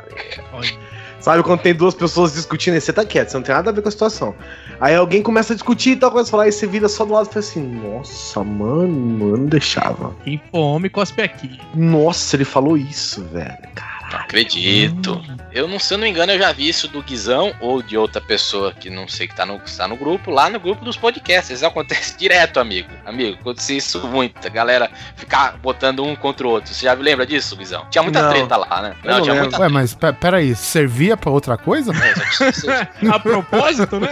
Sabe quando tem duas pessoas discutindo e você tá quieto, você não tem nada a ver com a situação. Aí alguém começa a discutir e tal, começa a falar, e você vira só do lado e fala assim, nossa, mano, eu não deixava. Quem for homem, cospe aqui. Nossa, ele falou isso, velho, caralho. Não acredito. Hum. Eu não, se eu não me engano, eu já vi isso do Guizão ou de outra pessoa que não sei que tá no, tá no grupo, lá no grupo dos podcasts. Isso acontece direto, amigo. Amigo, acontece isso muito. A galera ficar botando um contra o outro. Você já lembra disso, Guizão? Tinha muita não. treta lá, né? Não, não tinha muita treta. Ué, mas peraí, servia pra outra coisa? É, a propósito, né?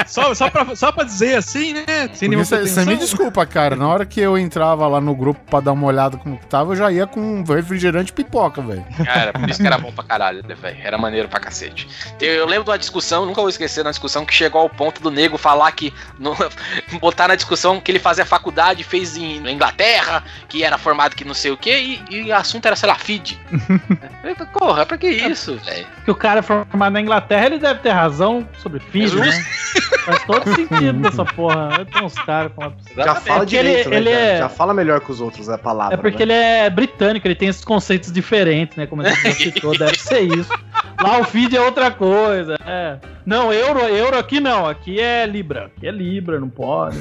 É. Só, só, pra, só pra dizer assim, né? Você me desculpa, cara. Na hora que eu entrava lá no grupo pra dar uma olhada como que tava, eu já ia com um refrigerante e pipoca, velho. Cara, por isso que era bom pra caralho, velho. Era maneiro pra cacete. Eu lembro de uma discussão, nunca vou esquecer, de uma discussão que chegou ao ponto do nego falar que no, botar na discussão que ele fazia faculdade, fez em, na Inglaterra, que era formado que não sei o quê, e o assunto era, sei lá, feed. Porra, pra que isso, velho? Que o cara formado na Inglaterra, ele deve ter razão sobre filho, né? Faz todo sentido dessa porra. Eu tenho uns caras com uma... Já fala é direito, ele, né, ele é... Já fala melhor que os outros, a palavra. É porque, né, ele é britânico, ele tem esses conceitos diferentes, né? Como a gente citou, deve ser isso. Lá o feed é outra coisa, é. Não, euro, euro aqui não. Aqui é libra. Aqui é libra, não pode.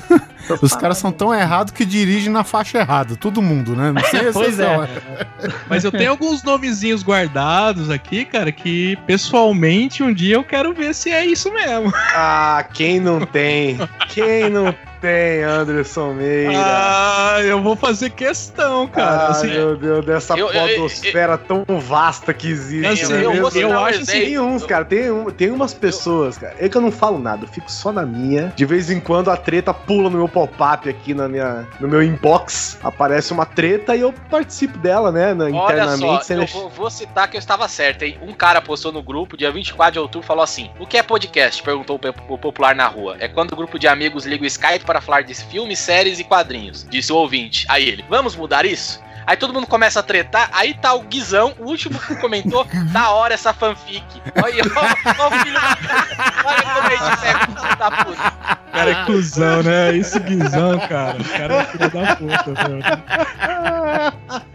Os caras são tão errados que dirigem na faixa errada. Todo mundo, né? Não sei pois é. é. Mas eu tenho alguns nomezinhos guardados aqui, cara, que pessoalmente um dia eu quero ver se é isso mesmo. Ah, quem não tem? Quem não tem, Anderson Meira? Ah, eu vou fazer questão, cara. Ah, assim, meu Deus, dessa eu, podosfera eu, eu, eu, tão vasta que existe. Assim, né? Eu, eu, eu acho que tem uns, cara. Tem, um, tem umas pessoas. Cara. É que eu não falo nada, eu fico só na minha. De vez em quando a treta pula no meu pop-up aqui, na minha, no meu inbox. Aparece uma treta e eu participo dela, né? Na, Olha internamente. Só, eu vou, vou citar que eu estava certo, hein? Um cara postou no grupo, dia vinte e quatro de outubro, falou assim: o que é podcast? Perguntou o popular na rua. É quando o grupo de amigos liga o Skype para falar de filmes, séries e quadrinhos. Disse o ouvinte. Aí ele, vamos mudar isso? Aí todo mundo começa a tretar, aí tá o Guizão, o último que comentou, da hora essa fanfic. Olha, ó, ó o filho da puta. Olha como é de cego da puta. O cara é cuzão, né? Isso, Guizão, cara. O cara é filho da puta, velho.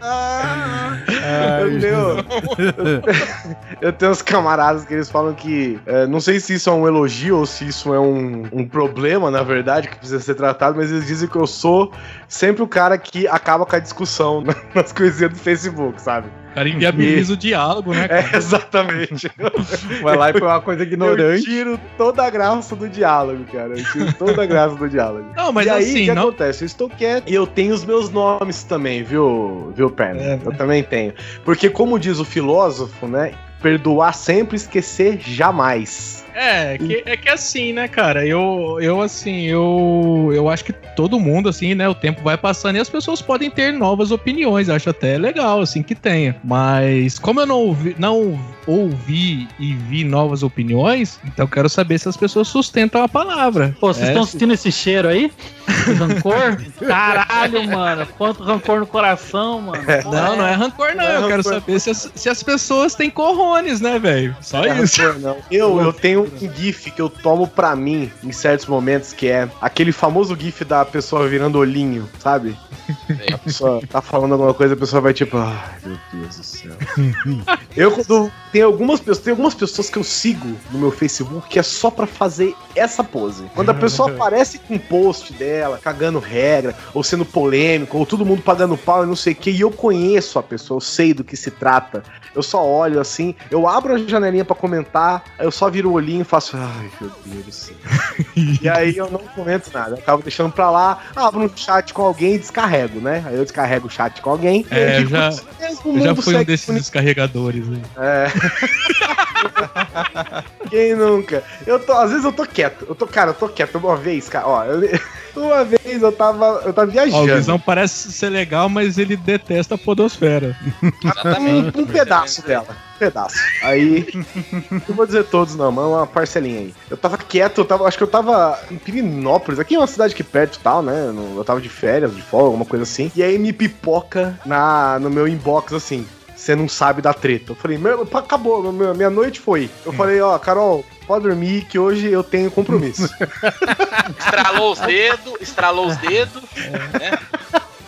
Ai, eu, tenho... eu tenho uns camaradas que eles falam que é, não sei se isso é um elogio ou se isso é um, um problema, na verdade, que precisa ser tratado, mas eles dizem que eu sou sempre o cara que acaba com a discussão nas coisinhas do Facebook, sabe? O cara inviabiliza e... o diálogo, né, cara? É, exatamente. Vai lá e põe uma coisa ignorante. Eu tiro toda a graça do diálogo, cara. Eu tiro toda a graça do diálogo. Não, mas e aí, assim, o que não... acontece? Eu estou quieto e eu tenho os meus nomes também, viu, viu, Perna? É, eu também tenho. Porque, como diz o filósofo, né? Perdoar sempre, esquecer jamais. É, que, é que assim, né, cara? Eu, eu assim, eu, eu acho que todo mundo, assim, né? O tempo vai passando e as pessoas podem ter novas opiniões. Acho até legal, assim, que tenha. Mas como eu não ouvi, não ouvi e vi novas opiniões, então eu quero saber se as pessoas sustentam a palavra. Pô, vocês estão é, sentindo esse cheiro aí? Esse rancor? Caralho, mano. Quanto rancor no coração, mano. Não, não é, não é rancor, não. não é eu rancor. Quero saber se as, se as pessoas têm corrones, né, velho? Só não isso. Rancor, não. Eu, eu tenho um gif que eu tomo pra mim em certos momentos, que é aquele famoso gif da pessoa virando olhinho, sabe? A pessoa tá falando alguma coisa, a pessoa vai tipo, ai, meu Deus do céu. Eu, quando tem algumas pessoas, tem algumas pessoas que eu sigo no meu Facebook que é só pra fazer essa pose. Quando a pessoa aparece com um post dela, cagando regra, ou sendo polêmico, ou todo mundo pagando pau e não sei o que, e eu conheço a pessoa, eu sei do que se trata. Eu só olho assim, eu abro a janelinha pra comentar, eu só viro o olhinho e faço, ai, meu Deus do céu. E aí eu não comento nada, eu acabo deixando pra lá, abro um chat com alguém e descarrego. Né? Aí eu descarrego o chat com alguém. É, eu digo, já, eu já fui um desses bonito. Descarregadores. Né? É. Quem nunca? Eu tô, às vezes eu tô quieto. Eu tô, cara, eu tô quieto. Uma vez, cara, ó, eu, uma vez eu tava, eu tava viajando. Ó, o Guizão parece ser legal, mas ele detesta a podosfera. Um, um pedaço dela. Um pedaço. Aí, não vou dizer todos não, mas uma parcelinha aí. Eu tava quieto, eu tava, acho que eu tava em Pirinópolis, aqui é uma cidade aqui perto e tal, né? Eu tava de férias, de folga, alguma coisa assim, e aí me pipoca na, no meu inbox assim, você não sabe da treta. Eu falei, meu, acabou, meu, minha noite foi. Eu falei, ó, Carol, pode dormir que hoje eu tenho compromisso. Estralou os dedos, estralou os dedos, é. Né?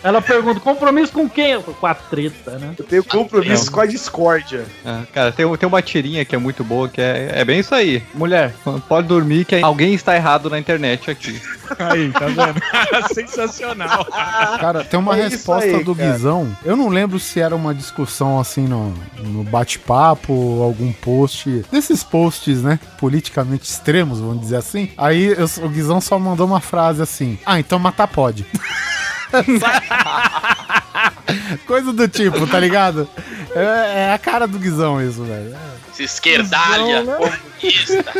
Ela pergunta, compromisso com quem? Eu falo, com a treta, né? Eu tenho compromisso não. com a discórdia. Ah, cara, tem, tem uma tirinha que é muito boa, que é, é bem isso aí. Mulher, pode dormir que alguém está errado na internet aqui. Aí, tá vendo? Sensacional. Cara, tem uma é resposta aí, do cara. Guizão. Eu não lembro se era uma discussão assim no, no bate-papo, algum post. Desses posts, né? Politicamente extremos, vamos dizer assim. Aí eu, o Guizão só mandou uma frase assim. Ah, então matar pode. Coisa do tipo, tá ligado? É, é a cara do Guizão isso, velho. Se esquerdalha, Guizão, né? Comunista.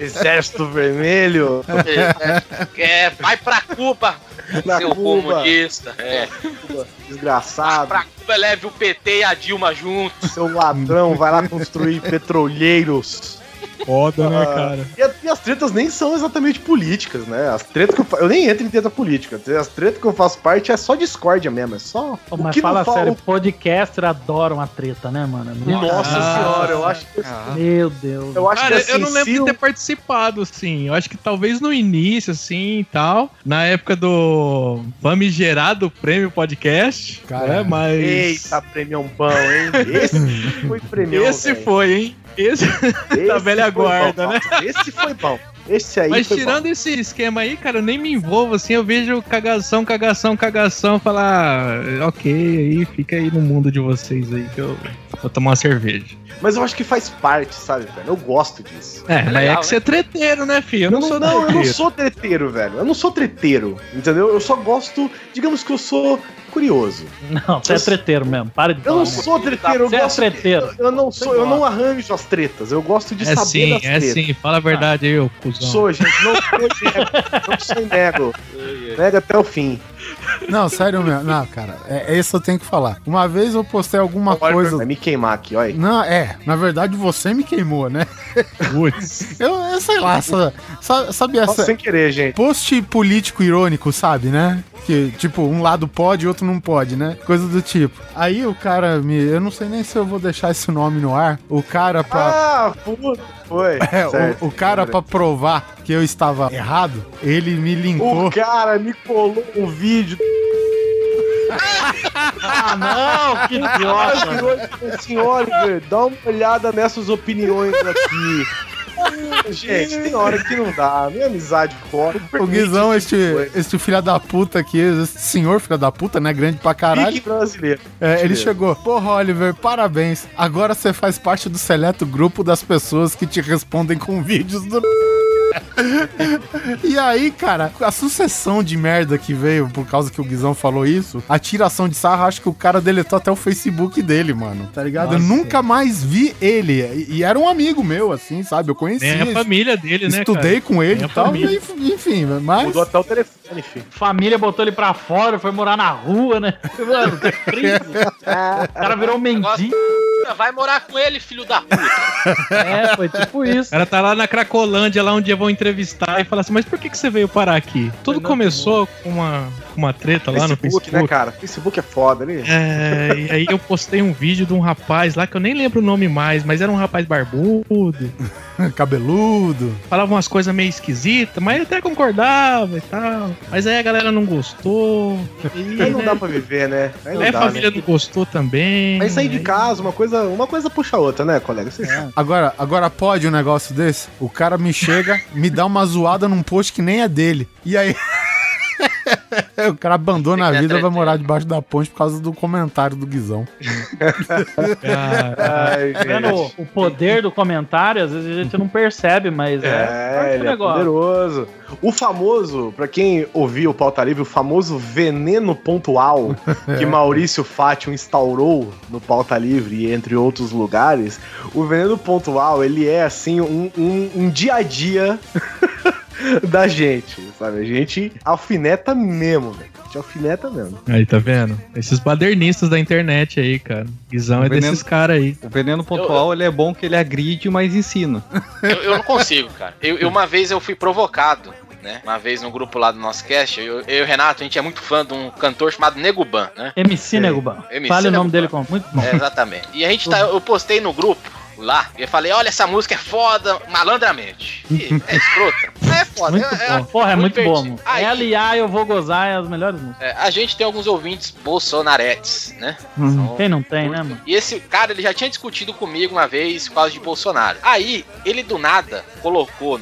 Exército Vermelho. É, é, vai pra Cuba, na seu Cuba. Comunista. É. Desgraçado. Vai pra Cuba, leve o P T e a Dilma junto. Seu ladrão, vai lá construir petroleiros. Foda, né, cara? Ah, e, e as tretas nem são exatamente políticas, né? As tretas que eu, eu nem entro em treta política. As tretas que eu faço parte é só discórdia mesmo. É só. Pô, mas fala sério, podcaster adora uma treta, né, mano? Nossa ah, senhora, eu acho que. Ah. Meu Deus. Eu acho cara, que, assim, eu não lembro de eu... ter participado, assim. Eu acho que talvez no início, assim e tal. Na época do famigerado prêmio podcast. Cara, é, mas. Eita, prêmio pão, hein? Esse foi prêmio. Esse véio. Foi, hein? Esse, esse da velha guarda, bom, né? Esse foi bom. Esse aí mas foi tirando bom. Esse esquema aí, cara, eu nem me envolvo, assim, eu vejo cagação, cagação, cagação, falar, ok, aí fica aí no mundo de vocês aí que eu vou tomar uma cerveja. Mas eu acho que faz parte, sabe, velho? Eu gosto disso. É, é mas legal, é que você né? é treteiro, né, filho? Eu não, não sou Não, eu não sou treteiro, velho. Eu não sou treteiro, entendeu? Eu só gosto, digamos que eu sou curioso. Não, você eu é treteiro sou... mesmo. Para de falar. Eu não sou treteiro, eu você gosto. Você é treteiro. De... Eu não sou, eu não arranjo as tretas. Eu gosto de é saber sim, das é tretas. É sim, fala a verdade aí, ah. Cuzão. Sou, gente. Não sou nego. Não sou nego. Nego até o fim. Não, sério mesmo. Não, cara, é, é isso que eu tenho que falar. Uma vez eu postei alguma Oliver coisa... Vai me queimar aqui, olha aí. Não, é. Na verdade, você me queimou, né? Putz. Eu, eu sei lá, sabe, sabe essa... Sem querer, gente. Post político irônico, sabe, né? Que, tipo, um lado pode e outro não pode, né? Coisa do tipo. Aí o cara me... Eu não sei nem se eu vou deixar esse nome no ar. O cara pra... Ah, puta, foi. É, certo, o, o cara pra provar que eu estava errado, ele me linkou. O cara me colou um vídeo... Ah, não, que idiota. Senhor, dá uma olhada nessas opiniões aqui. Gente, tem hora que não dá. Minha amizade corre. O Guizão, este, este filho da puta aqui, esse senhor filho da puta, né? Grande pra caralho. Brasileiro. É, ele chegou. Porra, Oliver, parabéns. Agora você faz parte do seleto grupo das pessoas que te respondem com vídeos do... E aí, cara, a sucessão de merda que veio por causa que o Guizão falou isso, a tiração de sarra, acho que o cara deletou até o Facebook dele, mano, tá ligado? Nossa. Eu nunca mais vi ele, e era um amigo meu, assim, sabe? Eu conhecia. É a família dele, né, estudei cara? com ele e tal, família. Enfim, mas... Mudou até o telefone, filho. Família botou ele pra fora, foi morar na rua, né? Mano, tá preso. O cara virou um mendigo. Vai morar com ele, filho da puta. É, foi tipo isso. Ela tá lá na Cracolândia, lá um dia vão entrevistar e falar assim, mas por que que você veio parar aqui? Tudo não, começou não. com uma, uma treta Facebook, lá no Facebook. Né, cara? Facebook é foda, né? É, e aí eu postei um vídeo de um rapaz lá, que eu nem lembro o nome mais, mas era um rapaz barbudo, cabeludo, falava umas coisas meio esquisitas, mas até concordava e tal. Mas aí a galera não gostou. E aí não né? dá pra viver, né? Aí, aí dá, a família né? não gostou também. Mas sair de casa, uma coisa Uma coisa puxa a outra, né, colega? É. Agora, agora pode um negócio desse? O cara me chega, me dá uma zoada num post que nem é dele. E aí... O cara abandona a vida e vai morar debaixo da ponte por causa do comentário do Guizão. Ai, o, o poder do comentário, às vezes a gente não percebe, mas é, é, ele é poderoso. O famoso, pra quem ouviu o Pauta Livre, o famoso veneno pontual que Maurício Fátio instaurou no Pauta Livre e entre outros lugares, o veneno pontual, ele é assim, um, um, um dia a dia... da gente, sabe? A gente alfineta mesmo, velho. A gente alfineta mesmo. Aí, tá vendo? Esses badernistas da internet aí, cara. Guizão o é veneno, desses caras aí. O veneno pontual, eu, ele é bom que ele agride, mas ensina. Eu, eu não consigo, cara. Eu, eu, uma vez eu fui provocado, né? Uma vez no grupo lá do nosso cast, eu e o Renato, a gente é muito fã de um cantor chamado Neguban, né? M C é. Neguban. M C Fale Neguban. O nome dele como muito bom. É, exatamente. E a gente tá... Eu postei no grupo lá, e eu falei, olha, essa música é foda malandramente. E é escrota. É foda. Muito é, é, porra, é muito divertido. Bom. Aí, Ela e A, Eu Vou Gozar é as melhores músicas. É, a gente tem alguns ouvintes bolsonaretes, né? Uhum. Quem não tem, muito... né, mano? E esse cara, ele já tinha discutido comigo uma vez por causa de Bolsonaro. Aí, ele do nada colocou,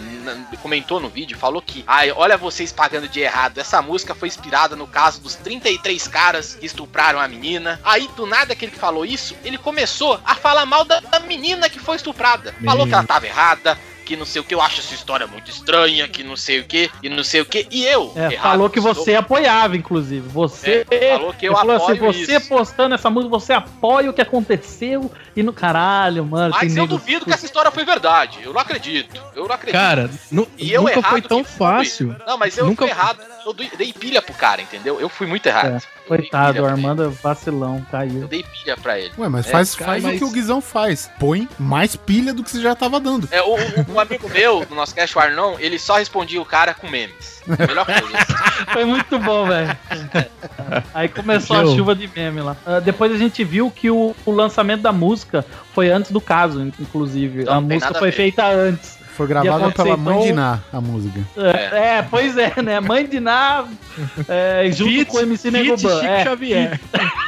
comentou no vídeo, falou que, ai, olha vocês pagando de errado, essa música foi inspirada no caso dos trinta e três caras que estupraram a menina. Aí, do nada que ele falou isso, ele começou a falar mal da menina que foi estuprada. Falou que ela tava errada, que não sei o que, eu acho essa história muito estranha, que não sei o que, e não sei o que, e eu... É, errado, falou que você estou... apoiava, inclusive. Você... É, falou que eu falou apoio assim, você isso. postando essa música, você apoia o que aconteceu, e no caralho, mano... Mas eu duvido que essa história foi verdade, eu não acredito, eu não acredito. Cara, nu e eu nunca foi tão fácil. Não, mas eu nunca... fui errado, eu dei pilha pro cara, entendeu? Eu fui muito errado. É. Coitado, o Armando vacilão, caiu. Eu dei pilha pra ele. Ué, mas é, faz, cara, faz mas... o que o Guizão faz. Põe mais pilha do que você já tava dando. É, o, o, um amigo meu, do nosso cast, o Arnon, ele só respondia o cara com memes. A melhor coisa. Foi muito bom, velho. Aí começou a chuva de meme lá. Uh, depois a gente viu que o, o lançamento da música foi antes do caso, inclusive. Não, a música foi a feita antes. Foi gravada pela Mãe de Ná, a música. É, é, pois é, né? Mãe de Ná é, junto Fitz, com o M C Neguban. É. Xavier.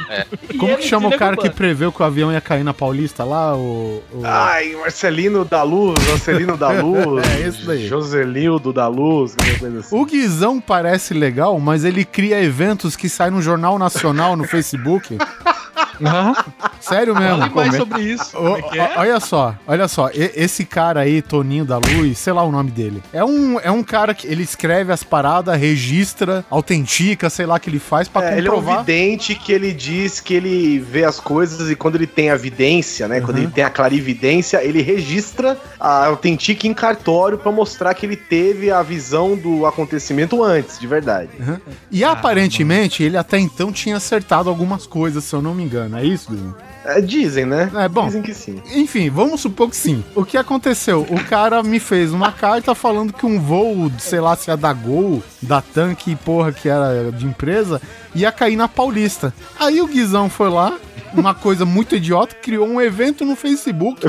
É. Como que chama o cara que preveu que o avião ia cair na Paulista lá? O, o... Ai, Marcelino da Luz, Marcelino da Luz. É isso daí. Joselildo da Luz, alguma coisa assim. O Guizão parece legal, mas ele cria eventos que saem no Jornal Nacional, no Facebook. Uhum. Sério mesmo? Fale mais sobre isso. O, é é? Olha só, olha só. E, esse cara aí, Toninho da Luz, sei lá o nome dele. É um, é um cara que ele escreve as paradas, registra, autentica, sei lá o que ele faz pra é, comprovar. Ele é um vidente que ele diz que ele vê as coisas e quando ele tem a vidência, né? Uhum. Quando ele tem a clarividência, ele registra, a autentica em cartório pra mostrar que ele teve a visão do acontecimento antes, de verdade. Uhum. E ah, aparentemente, mano. Ele até então tinha acertado algumas coisas, se eu não me engano. É isso, Bruno? É, dizem, né? É, bom, dizem que sim. Enfim, vamos supor que sim. O que aconteceu? O cara me fez uma carta falando que um voo, sei lá, se é da Gol, da Tanque e porra que era de empresa, ia cair na Paulista. Aí o Guizão foi lá, uma coisa muito idiota, criou um evento no Facebook,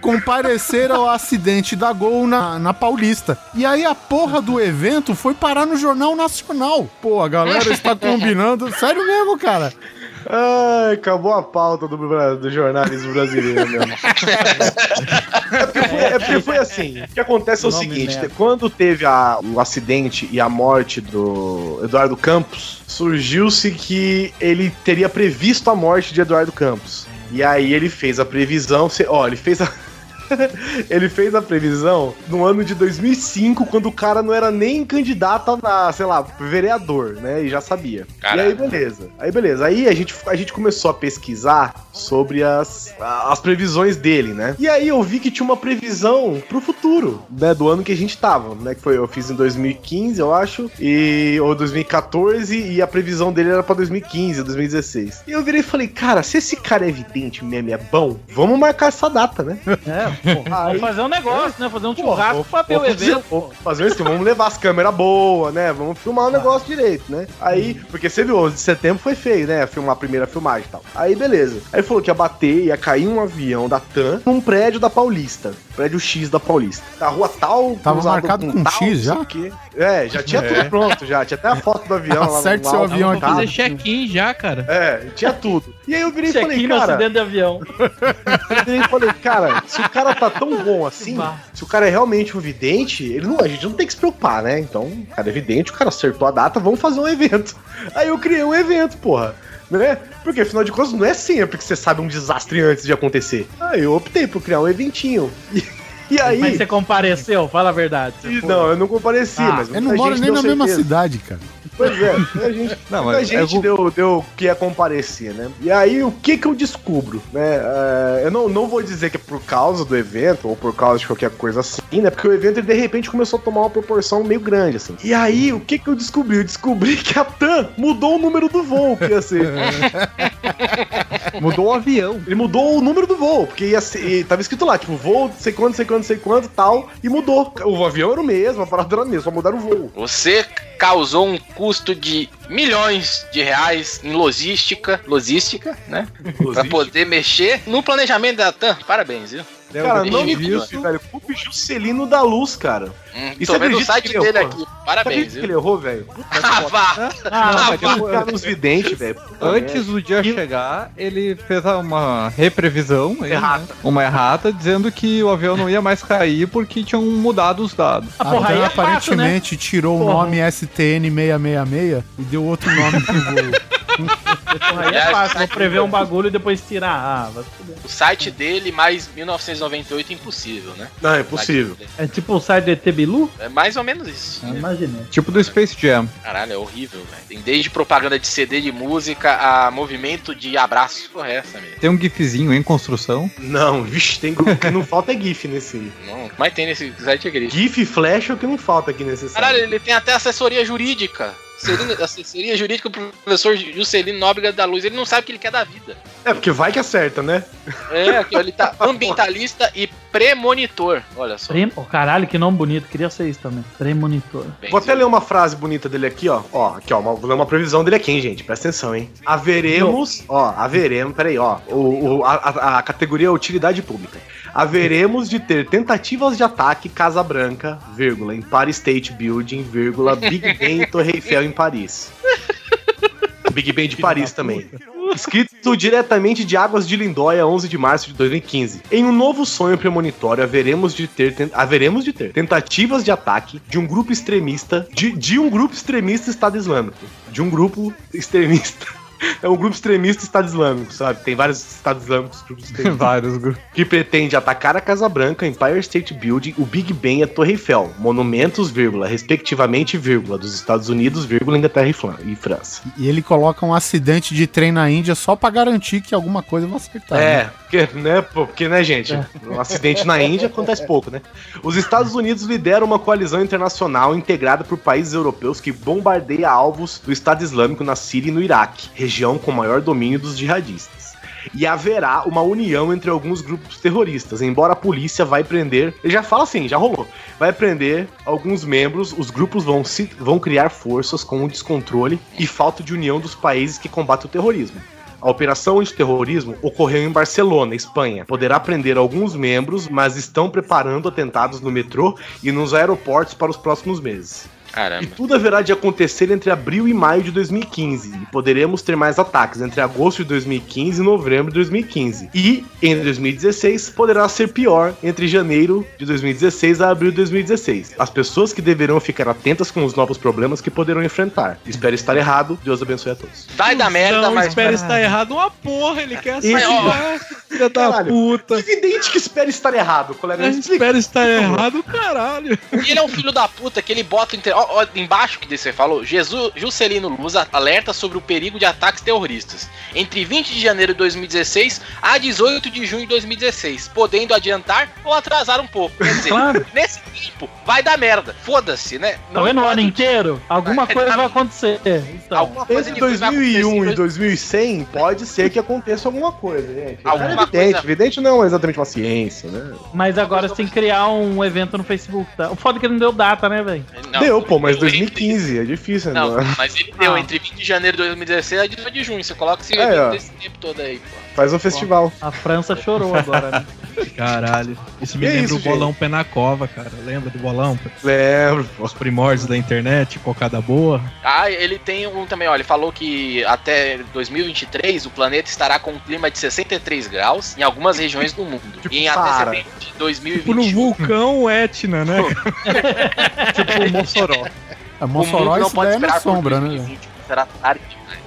comparecer ao acidente da Gol na, na Paulista. E aí a porra do evento foi parar no Jornal Nacional. Pô, a galera está combinando... Sério mesmo, cara? Ai, acabou a pauta do, do jornalismo brasileiro mesmo. É porque, foi, é porque foi assim. O que acontece é o seguinte: Neto. Quando teve a, o acidente e a morte do Eduardo Campos, surgiu-se que ele teria previsto a morte de Eduardo Campos. E aí ele fez a previsão. Ó, ele fez a. Ele fez a previsão no ano de dois mil e cinco, quando o cara não era nem candidato a, sei lá, vereador, né? E já sabia. Caramba. E aí, beleza. Aí, beleza. Aí a gente, a gente começou a pesquisar sobre as, as previsões dele, né? E aí eu vi que tinha uma previsão pro futuro, né? Do ano que a gente tava, né? Que foi, eu fiz em dois mil e quinze, eu acho, e, ou dois mil e quatorze, e a previsão dele era pra dois mil e quinze, dois mil e dezesseis. E eu virei e falei, cara, se esse cara é evidente mesmo, é bom, vamos marcar essa data, né? É. Porra, aí... fazer um negócio, né? Fazer um churrasco pra ver o evento. Fazer, fazer isso, vamos levar as câmeras boas, né? Vamos filmar o negócio ah. direito, né? Aí, porque você viu, onze de setembro foi feio, né? Filmar a primeira filmagem e tal. Aí, beleza. Aí falou que ia bater, ia cair um avião da T A M num prédio da Paulista. Prédio X da Paulista. A rua tal... Tava marcado com, com tal, X já? Que... É, já tinha é. tudo pronto, já. Tinha até a foto do avião. Acerte lá, seu lá, avião aqui. Fazer check-in já, cara. É, tinha tudo. E aí eu virei e falei, cara... Check-in acidente de avião. Eu virei e falei, cara, se o cara tá tão bom assim, se o cara é realmente um vidente, ele não, a gente não tem que se preocupar, né? Então, o cara é vidente, o cara acertou a data, vamos fazer um evento. Aí eu criei um evento, porra, né? Porque, afinal de contas, não é sempre que você sabe um desastre antes de acontecer. Aí eu optei por criar um eventinho. E, e aí... Mas você compareceu? Fala a verdade. E, não, eu não compareci, ah, mas... Eu não moro nem na certeza. Mesma cidade, cara. Pois é, a gente, não, mas a gente vou... deu, deu que ia comparecer, né? E aí, o que que eu descubro, né? Uh, eu não, não vou dizer que é por causa do evento, ou por causa de qualquer coisa assim, né? Porque o evento, ele, de repente, começou a tomar uma proporção meio grande, assim. E aí, o que que eu descobri? Eu descobri que a T A M mudou o número do voo, que ia ser. Mudou o avião. Ele mudou o número do voo, porque ia ser, tava escrito lá, tipo, voo, sei quanto, sei quanto, sei quanto, tal, e mudou. O avião era o mesmo, a parada era o mesmo, só mudaram o voo. Você causou um cu custo de milhões de reais em logística, logística, né? Logística. Pra poder mexer no planejamento da T A M. Parabéns, viu? Cara, não me custa, velho. Culpa o Juscelino da Luz, cara. Hum, e tô você vendo o site dele errou, aqui. Parabéns, viu? Ele errou, velho. Ah, vá! Ah, vá! Nos videntes, velho. Antes do dia e... chegar, ele fez uma reprevisão. Errata. Né? Uma errata, dizendo que o avião não ia mais cair porque tinham mudado os dados. Ah, porra, aí é aparentemente, né? Tirou porra. O nome S T N seiscentos e sessenta e seis e deu outro nome pro voo. Porra, aí é fácil. Vou prever um bagulho e depois tirar. Ah, vai tudo bem. O site dele mais mil novecentos e noventa e oito é impossível, né? Não, é impossível. É tipo o site do E T Bilu? É mais ou menos isso. É, imaginei. Tipo do Space Jam. Caralho, é horrível, velho. Tem desde propaganda de C D de música a movimento de abraço. Porra, é essa mesmo. Tem um gifzinho em construção? Não, vixe, tem que não falta é gif nesse aí. Não, mas tem nesse site aquele. GIF e flash é o que não falta aqui nesse site. Caralho, ele tem até assessoria jurídica. Seria, seria jurídico pro professor Juscelino Nóbrega da Luz. Ele não sabe o que ele quer da vida. É, porque vai que acerta, né? É, ele tá ambientalista e premonitor. Olha só. Prem... Oh, caralho, que nome bonito. Queria ser isso também. Premonitor. Bem, vou até ler uma frase bonita dele aqui, ó. Ó, aqui, ó. Vou ler uma previsão dele aqui, hein, gente. Presta atenção, hein. Haveremos... Não. Ó, haveremos... Peraí, ó. O, o, a, a categoria utilidade pública. Haveremos de ter tentativas de ataque Casa Branca, vírgula, Empire State Building, vírgula, Big Ben e Torre Eiffel em Paris. Big Ben de Paris também. Escrito diretamente de Águas de Lindóia, onze de março de dois mil e quinze. Em um novo sonho premonitório, haveremos de ter, ten... haveremos de ter tentativas de ataque de um grupo extremista, de, de um grupo extremista Estado Islâmico, de um grupo extremista É um grupo extremista Estado Islâmico, sabe? Tem vários Estados Islâmicos, grupos extremistas. Vários grupos. Que pretende atacar a Casa Branca, Empire State Building, o Big Ben e a Torre Eiffel. Monumentos, vírgula, respectivamente, vírgula, dos Estados Unidos, vírgula, Inglaterra e França. E ele coloca um acidente de trem na Índia só pra garantir que alguma coisa vai acertar. É, né? Porque, né, porque, né, gente? É. Um acidente na Índia acontece pouco, né? Os Estados Unidos lideram uma coalizão internacional integrada por países europeus que bombardeia alvos do Estado Islâmico na Síria e no Iraque, região com maior domínio dos jihadistas. E haverá uma união entre alguns grupos terroristas, embora a polícia vai prender... Ele já fala assim, já rolou. Vai prender alguns membros, os grupos vão, se, vão criar forças com o descontrole e falta de união dos países que combatem o terrorismo. A operação antiterrorismo ocorreu em Barcelona, Espanha. Poderá prender alguns membros, mas estão preparando atentados no metrô e nos aeroportos para os próximos meses. Caramba. E tudo haverá de acontecer entre abril e maio de dois mil e quinze. E poderemos ter mais ataques entre agosto de dois mil e quinze e novembro de dois mil e quinze. E, em dois mil e dezesseis, poderá ser pior entre janeiro de dois mil e dezesseis a abril de dois mil e dezesseis. As pessoas que deverão ficar atentas com os novos problemas que poderão enfrentar. Espero estar errado. Deus abençoe a todos. Vai da merda, não, mas... Não, espero estar errado uma porra. Ele quer sair. Filha da puta. É evidente que espera estar errado, colega. É, espera estar errado, caralho. E ele é um filho da puta que ele bota... Inter... Ó, ó, embaixo que você falou, Jesus, Juscelino Luz alerta sobre o perigo de ataques terroristas entre vinte de janeiro de dois mil e dezesseis a dezoito de junho de dois mil e dezesseis, podendo adiantar ou atrasar um pouco. Quer dizer, claro. Nesse tempo vai dar merda. Foda-se, né? Não é no ano inteiro? Alguma vai, coisa vai acontecer. Então. Alguma coisa entre dois mil e um e dois mil e cem pode ser que aconteça alguma coisa, gente. Alguma é evidente, coisa... evidente não é exatamente uma ciência, né? Mas agora sem criar um evento no Facebook. Tá? O foda é que não deu data, né, velho? Deu. Pô, mas dois mil e quinze, é difícil, né? Não, não, mas ele deu ah. entre vinte de janeiro de dois mil e dezesseis e dezoito de junho. Você coloca esse evento é, desse tempo todo aí, pô. Faz um festival. A França chorou agora, né? Caralho. Isso me que lembra é isso, o bolão gente? Pé na cova, cara. Lembra do bolão? Lembro. Os primórdios da internet, cocada boa. Ah, ele tem um também, ó. Ele falou que até dois mil e vinte e três o planeta estará com um clima de sessenta e três graus em algumas regiões do mundo. Tipo, e em até setembro de dois mil e vinte e um. Tipo no vulcão Etna, né? Tipo o Mossoró. A Mossoró o não pode esperar na sombra, né? Será tarde demais.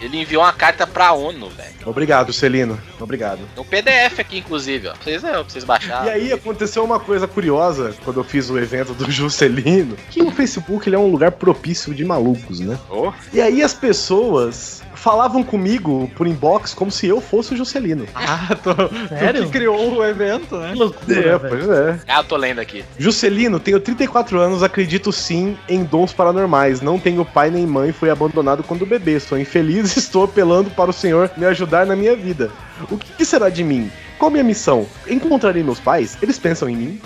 Ele enviou uma carta pra ONU, velho. Obrigado, Celino. Obrigado. Tem um P D F aqui, inclusive, ó. Pra vocês, é, vocês baixarem. E aí aconteceu uma coisa curiosa quando eu fiz o evento do Juscelino, que o Facebook ele é um lugar propício de malucos, né? Oh. E aí as pessoas falavam comigo por inbox como se eu fosse o Juscelino. Ah, tô... Sério? Tu que criou o evento, né? Que loucura, é, pois é. Ah, eu tô lendo aqui. Juscelino, tenho trinta e quatro anos, acredito sim em dons paranormais. Não tenho pai nem mãe, fui abandonado quando bebê. Sou infeliz e estou apelando para o Senhor me ajudar na minha vida. O que será de mim? Qual minha missão? Encontrarei meus pais? Eles pensam em mim?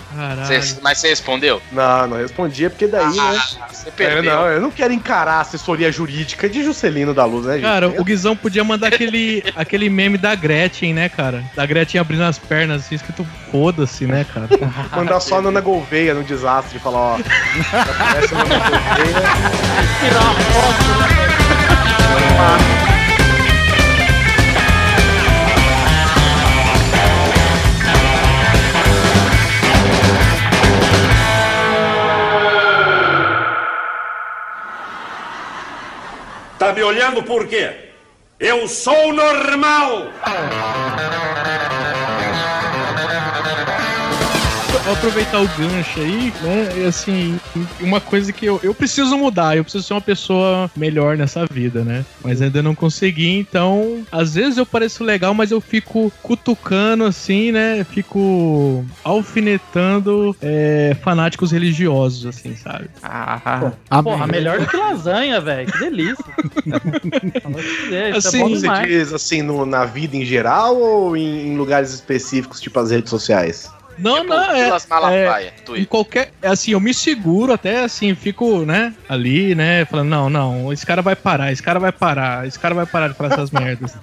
Cê, mas você respondeu? Não, não respondia, porque daí, ah, né? Você perdeu. É, não, eu não quero encarar a assessoria jurídica de Juscelino da Luz, né, gente? Cara, o Guizão podia mandar aquele, aquele meme da Gretchen, né, cara? Da Gretchen abrindo as pernas, assim, escrito foda-se, né, cara? Mandar só a Nana Gouveia no desastre e falar, ó... Essa Nana Gouveia... Tá me olhando por quê? Eu sou normal! Vou aproveitar o gancho aí, né? Assim, uma coisa que eu, eu preciso mudar, eu preciso ser uma pessoa melhor nessa vida, né? Mas ainda não consegui, então... Às vezes eu pareço legal, mas eu fico cutucando, assim, né? Fico alfinetando é, fanáticos religiosos, assim, sabe? Ah, pô, porra, melhor do que lasanha, velho. Que delícia. Assim, é bom você diz, assim, no, na vida em geral ou em, em lugares específicos, tipo as redes sociais? Não, tipo, não, é, é em qualquer, assim, eu me seguro até, assim, fico, né, ali, né, falando, não, não, esse cara vai parar, esse cara vai parar, esse cara vai parar de fazer essas merdas.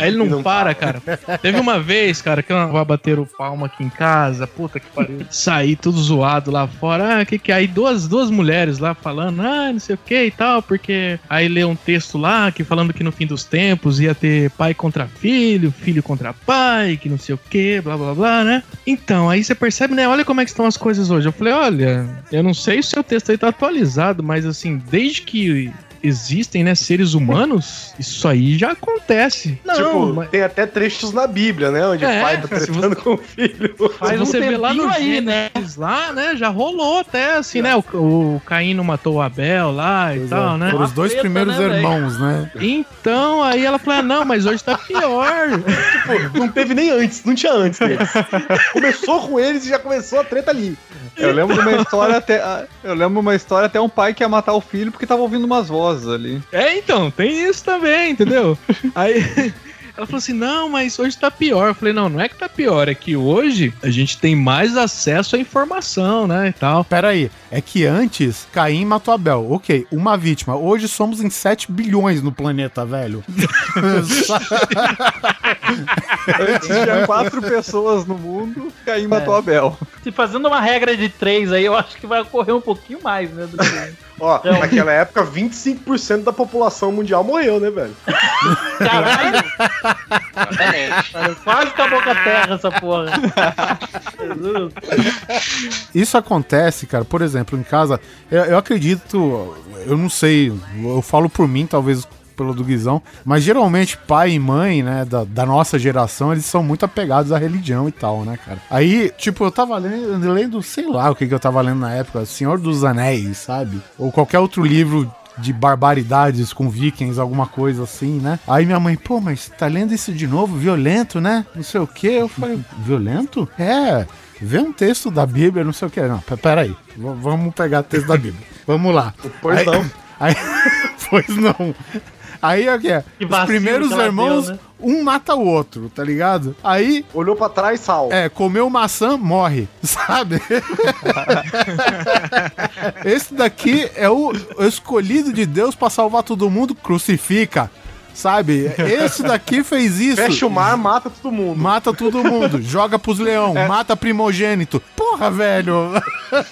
Aí ele não, não para, para, cara. Teve uma vez, cara, que eu vou bater o palmo aqui em casa, puta que pariu, saí tudo zoado lá fora, ah, que que, aí duas, duas mulheres lá falando, ah, não sei o que e tal, porque aí leu um texto lá, que falando que no fim dos tempos ia ter pai contra filho, filho contra pai, que não sei o que, blá, blá, blá, né, então, aí você percebe, né? Olha como é que estão as coisas hoje. Eu falei, olha, eu não sei se o seu texto aí tá atualizado, mas assim, desde que existem, né, seres humanos, isso aí já acontece. Não, tipo, mas... tem até trechos na Bíblia, né, onde é, o pai tá tretando você... com o filho. Mas você vê lá no aí, né? Lá, né, já rolou até, assim, é. né, o, o Caim não matou o Abel lá pois e tal, é. né. Foram os dois primeiros né, irmãos, né. Então, aí ela falou, ah, não, mas hoje tá pior. Tipo, não teve nem antes, não tinha antes deles. Começou com eles e já começou a treta ali. Eu lembro de uma história até... Eu lembro uma história até um pai que ia matar o filho porque tava ouvindo umas vozes ali. É, então, tem isso também, entendeu? Aí... Ela falou assim, não, mas hoje tá pior. Eu falei, não, não é que tá pior, é que hoje a gente tem mais acesso à informação, né, e tal. Peraí, é que antes, Caim matou Abel. Ok, uma vítima. Hoje somos em sete bilhões no planeta, velho. Antes tinha quatro pessoas no mundo, Caim é. matou Abel. Se fazendo uma regra de três aí, eu acho que vai ocorrer um pouquinho mais, né, do que... Ó, então... naquela época, vinte e cinco por cento da população mundial morreu, né, velho? Caralho! Cara, quase acabou com a terra essa porra. Isso acontece, cara, por exemplo, em casa, eu, eu acredito, eu não sei, eu falo por mim, talvez... pelo do Guizão, mas geralmente pai e mãe, né, da, da nossa geração, eles são muito apegados à religião e tal, né, cara? Aí, tipo, eu tava lendo, lendo sei lá o que que eu tava lendo na época, Senhor dos Anéis, sabe? Ou qualquer outro livro de barbaridades com vikings, alguma coisa assim, né? Aí minha mãe, pô, mas tá lendo isso de novo? Violento, né? Não sei o quê. Eu falei, violento? É... Vê um texto da Bíblia, não sei o quê. Não, peraí. V- vamos pegar o texto da Bíblia. Vamos lá. Pois aí, não. Aí, pois não. Aí é o que é? Os primeiros irmãos, deu, né? Um mata o outro, tá ligado? Aí... Olhou pra trás, sal. É, comeu maçã, morre, sabe? Esse daqui é o escolhido de Deus pra salvar todo mundo, crucifica. Sabe? Esse daqui fez isso. Fecha o mar, mata todo mundo. Mata todo mundo. Joga pros leão, é. mata primogênito. Porra, velho.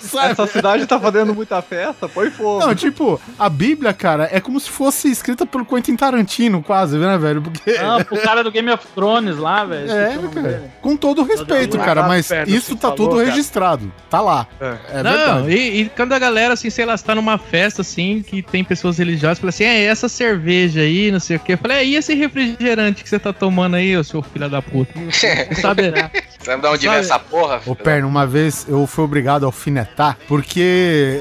Sabe? Essa cidade tá fazendo muita festa, põe fogo. Não, tipo, a Bíblia, cara, é como se fosse escrita pelo Quentin Tarantino, quase, né, velho? Porque... Ah, pro cara do Game of Thrones lá, velho. É, cara. Com todo respeito, cara, mas isso tá tudo registrado. Tá lá. É, é verdade. Não, e, e quando a galera, assim, sei lá, você tá numa festa, assim, que tem pessoas religiosas, fala assim, é, essa cerveja aí, não sei o quê. Eu falei, é, e esse refrigerante que você tá tomando aí, ô seu filho da puta? Não sabe, né? Você não dá onde vem essa porra? Ô, Perna, uma vez eu fui obrigado a alfinetar, porque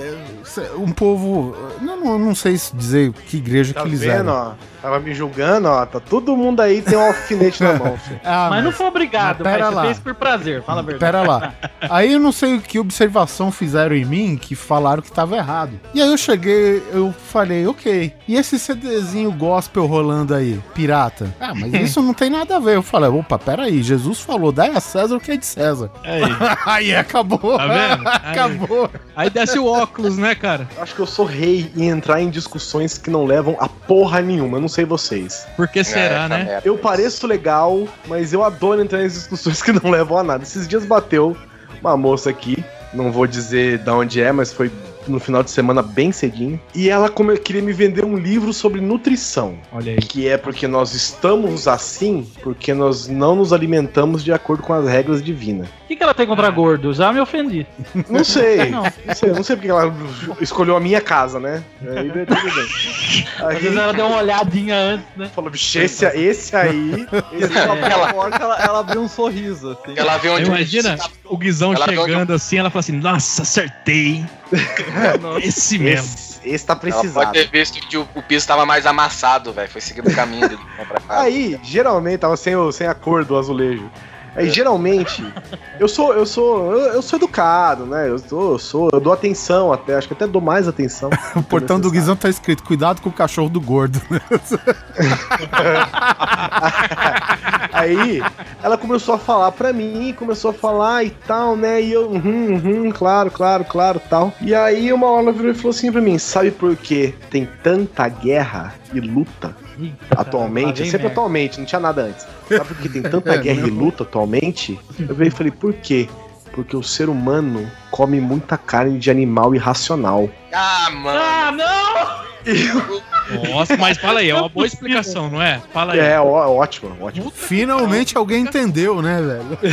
um povo... Não, não, não sei dizer que igreja tá que eles eram. Ó, tava me julgando, ó. Tá todo mundo aí tem um alfinete na mão. Ah, mas, mas não foi obrigado, mas, mas você lá. fez por prazer, fala a verdade. Pera lá. Aí eu não sei que observação fizeram em mim, que falaram que tava errado. E aí eu cheguei, eu falei, ok, e esse CDzinho gospel rolando aí, pirata? Ah, mas isso não tem nada a ver. Eu falei, opa, peraí, Jesus falou, dá a César o que é de César. Aí, aí acabou. Tá vendo? Aí. Acabou. Aí desce o óculos, né, cara? Acho que eu sou rei em entrar em discussões que não levam a porra nenhuma, eu não sei vocês. Por que será, é, né? Merda. Eu pareço legal, mas eu adoro entrar em discussões que não levam a nada. Esses dias bateu uma moça aqui, não vou dizer de onde é, mas foi no final de semana bem cedinho, e ela como eu queria me vender um livro sobre nutrição. Olha aí. Que é porque nós estamos assim, porque nós não nos alimentamos de acordo com as regras divinas. O que, que ela tem contra gordo? Já me ofendi. Não sei. Não, não sei, não sei porque ela escolheu a minha casa, né? Aí tudo bem. Aí, às vezes ela deu uma olhadinha antes, né? Falou, bicho, esse, esse aí, esse é. Ela, porta, ela, ela abriu um sorriso. Assim. Ela viu onde Imagina o Guizão ela chegando onde... assim, ela fala assim, nossa, acertei. Esse mesmo. Esse, esse tá precisado. Ela pode ter visto que o, o piso tava mais amassado, velho. Foi seguindo o caminho dele pra casa. Aí, geralmente, tava sem, sem a cor do azulejo. Aí, geralmente, eu sou, eu sou, eu, eu sou educado, né? Eu sou, eu sou, eu dou atenção até, acho que até dou mais atenção. O portão do Guizão tá escrito, cuidado com o cachorro do gordo. Aí, ela começou a falar pra mim, começou a falar e tal, né? E eu, uhum, uhum, claro, claro, claro, tal. E aí, uma hora virou e falou assim pra mim, sabe por que tem tanta guerra e luta? Atualmente, cara, sempre merda. atualmente, não tinha nada antes. Sabe por que tem tanta guerra e luta atualmente? Eu veio e falei, por quê? Porque o ser humano come muita carne de animal irracional. Ah, mano! Ah, não! Eu... Nossa, mas fala aí, é uma boa explicação, não é? Fala aí. É, ó, ótimo, ótimo. Finalmente alguém entendeu, né, velho? É?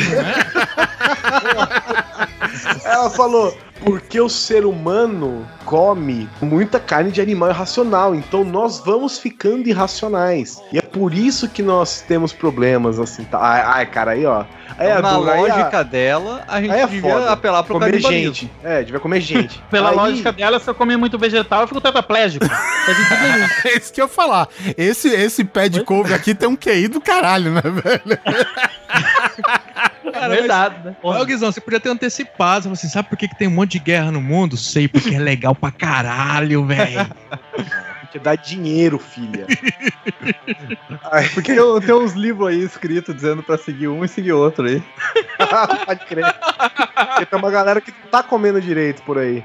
Ela falou, porque o ser humano come muita carne de animal irracional, então nós vamos ficando irracionais. E é por isso que nós temos problemas, assim, tá? Ai, ai cara, aí, ó. Aí, então, a, na do, lógica aí, dela, a gente é devia foda. apelar pro comer gente. É, devia comer gente. Pela aí... lógica dela, se eu comer muito vegetal, eu fico tetraplégico. É isso que eu ia falar. Esse, esse pé de couve aqui tem um Q I do caralho, né, velho? Cara, verdade, mas... né? Olha, Guizão, você podia ter antecipado. Você assim, sabe por que, que tem um monte de guerra no mundo? Sei, porque é legal pra caralho, velho. Porque dá dinheiro, filha. Ai, porque eu tenho uns livros aí escritos dizendo pra seguir um e seguir outro aí. Pode crer. Porque tem uma galera que tá comendo direito por aí.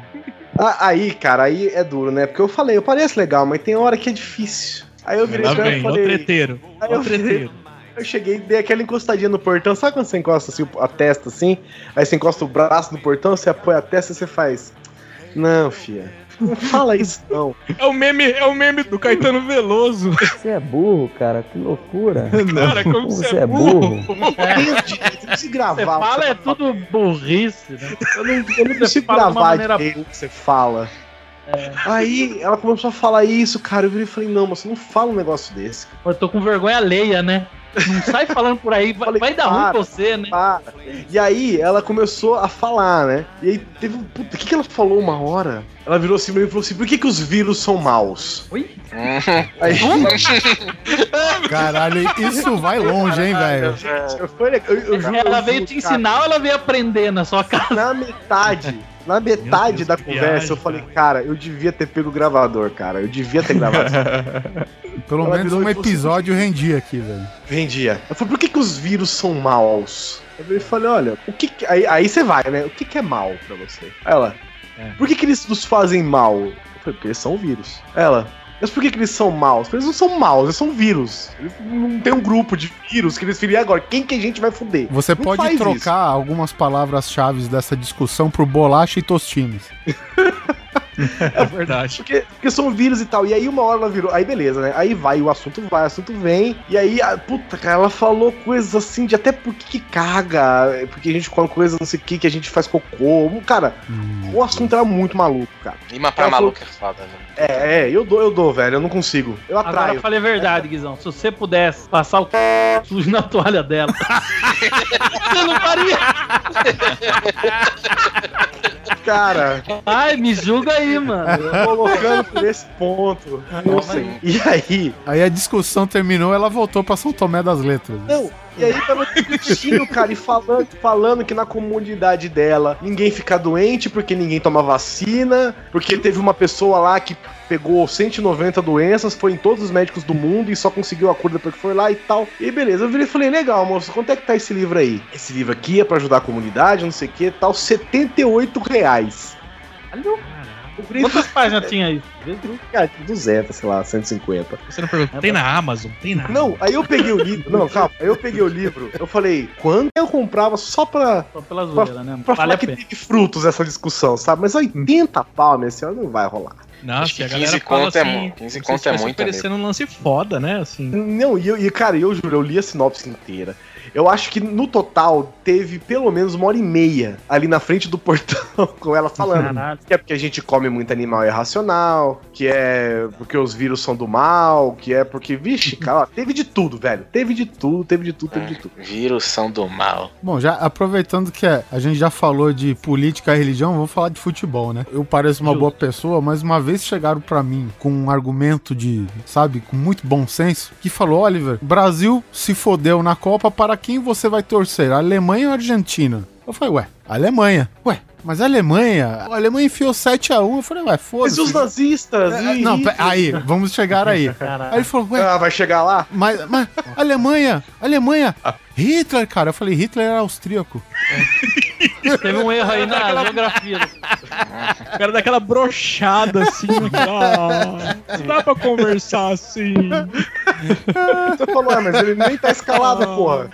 Ah, aí, cara, aí é duro, né? Porque eu falei, eu pareço legal, mas tem hora que é difícil. Aí eu virei e falei... o treteiro, o treteiro. Eu cheguei, dei aquela encostadinha no portão. Sabe quando você encosta assim, a testa assim? Aí você encosta o braço no portão, você apoia a testa e você faz... Não, fia. Não fala isso, não. É o meme, é o meme do Caetano Veloso. Você é burro, cara. Que loucura. Não, cara, como você, você é burro. É burro. É. Eu não consigo gravar. Você fala, é tudo burrice, né? Eu não, eu não consigo gravar de maneira... que você fala. É. Aí ela começou a falar isso, cara. Eu virei e falei, não, mas você não fala um negócio desse. Eu tô com vergonha alheia, né? Não sai falando por aí, vai, falei, vai dar ruim pra você, né? Para. E aí ela começou a falar, né? E aí teve um... Puta, o que, que ela falou uma hora? Ela virou assim e falou assim, por que, que os vírus são maus? Oi? Aí... Caralho, isso vai longe, hein, velho? Ela veio te ensinar ou ela veio aprender na sua casa? Na metade, na metade da conversa eu falei, cara, eu devia ter pego o gravador, cara. Eu devia ter gravado. Pelo menos um episódio rendia aqui, velho. Rendia. Eu falei, por que, que os vírus são maus? Eu falei, olha, o que, que... Aí, aí você vai, né? O que, que é mal pra você? Aí ela... É. Por que, que eles nos fazem mal? Eu falei, porque eles são vírus. Ela, mas por que, que eles são maus? Eles não são maus, eles são vírus. Eles não tem um grupo de vírus que eles feriam agora. Quem que a gente vai foder? Você não pode trocar isso. Algumas palavras-chave dessa discussão por bolacha e tostines. É verdade. Porque, porque são vírus e tal. E aí uma hora ela virou. Aí beleza, né? Aí vai, o assunto vai, o assunto vem. E aí, a, puta, cara, ela falou coisas assim de até porque que caga. Porque a gente come coisa não sei o que, que a gente faz cocô. Cara, hum, o assunto era muito maluco, cara. Lima pra maluco é foda, velho. É, é, eu dou, eu dou, velho. Eu não consigo. Eu atraio. Agora eu falei a verdade, Guizão. Se você pudesse passar o c... sujo na toalha dela, você não faria. Cara. Ai, me julga aí, mano. Colocando por esse ponto. Nossa, e aí? Aí a discussão terminou, ela voltou pra São Tomé das Letras. Não. E aí tava discutindo, cara, e falando, falando que na comunidade dela ninguém fica doente porque ninguém toma vacina, porque teve uma pessoa lá que pegou cento e noventa doenças, foi em todos os médicos do mundo e só conseguiu a cura depois que foi lá e tal. E beleza, eu virei e falei, legal, moço, quanto é que tá esse livro aí? Esse livro aqui é pra ajudar a comunidade, não sei o que, tal, setenta e oito reais. Valeu. Quantas páginas tinha aí? Cara, duzentas, sei lá, cento e cinquenta. Você não perguntou? Tem na Amazon? Tem na Amazon. Não, aí eu peguei o livro. Não, calma. Aí eu peguei o livro. Eu falei, quando eu comprava só pra. Só pela zoeira, pra, né? Pra vale falar que teve frutos essa discussão, sabe? Mas oitenta pau, minha senhora, não vai rolar. Nossa, a galera fala assim, é, quinze conto é muito, né? Parecendo um lance foda, né? Assim. Não, e, eu, e cara, eu juro, eu li a sinopse inteira. Eu acho que no total teve pelo menos uma hora e meia ali na frente do portão com ela falando. Caralho. Que é porque a gente come muito animal irracional, que é porque os vírus são do mal, que é porque, vixe, cara, teve de tudo, velho. Teve de tudo, teve de tudo, teve de tudo. Vírus são do mal. Bom, já aproveitando que a gente já falou de política e religião, vamos falar de futebol, né? Eu pareço uma Justo. boa pessoa, mas uma vez chegaram pra mim com um argumento de, sabe, com muito bom senso, que falou, Oliver, Brasil se fodeu na Copa para Pra quem você vai torcer? Alemanha ou Argentina? Eu falei, ué, Alemanha. Ué, mas a Alemanha? A Alemanha enfiou sete a um. Eu falei, ué, foda-se. Mas os nazistas. É, não, aí, vamos chegar aí. Caraca. Aí ele falou, ué. Ah, vai chegar lá? Mas, mas Alemanha, Alemanha. Hitler, cara. Eu falei, Hitler era austríaco. É. Teve um erro aí na geografia. O cara daquela brochada assim. Ah, não dá pra conversar assim. Você falou, mas ele nem tá escalado, ah, porra.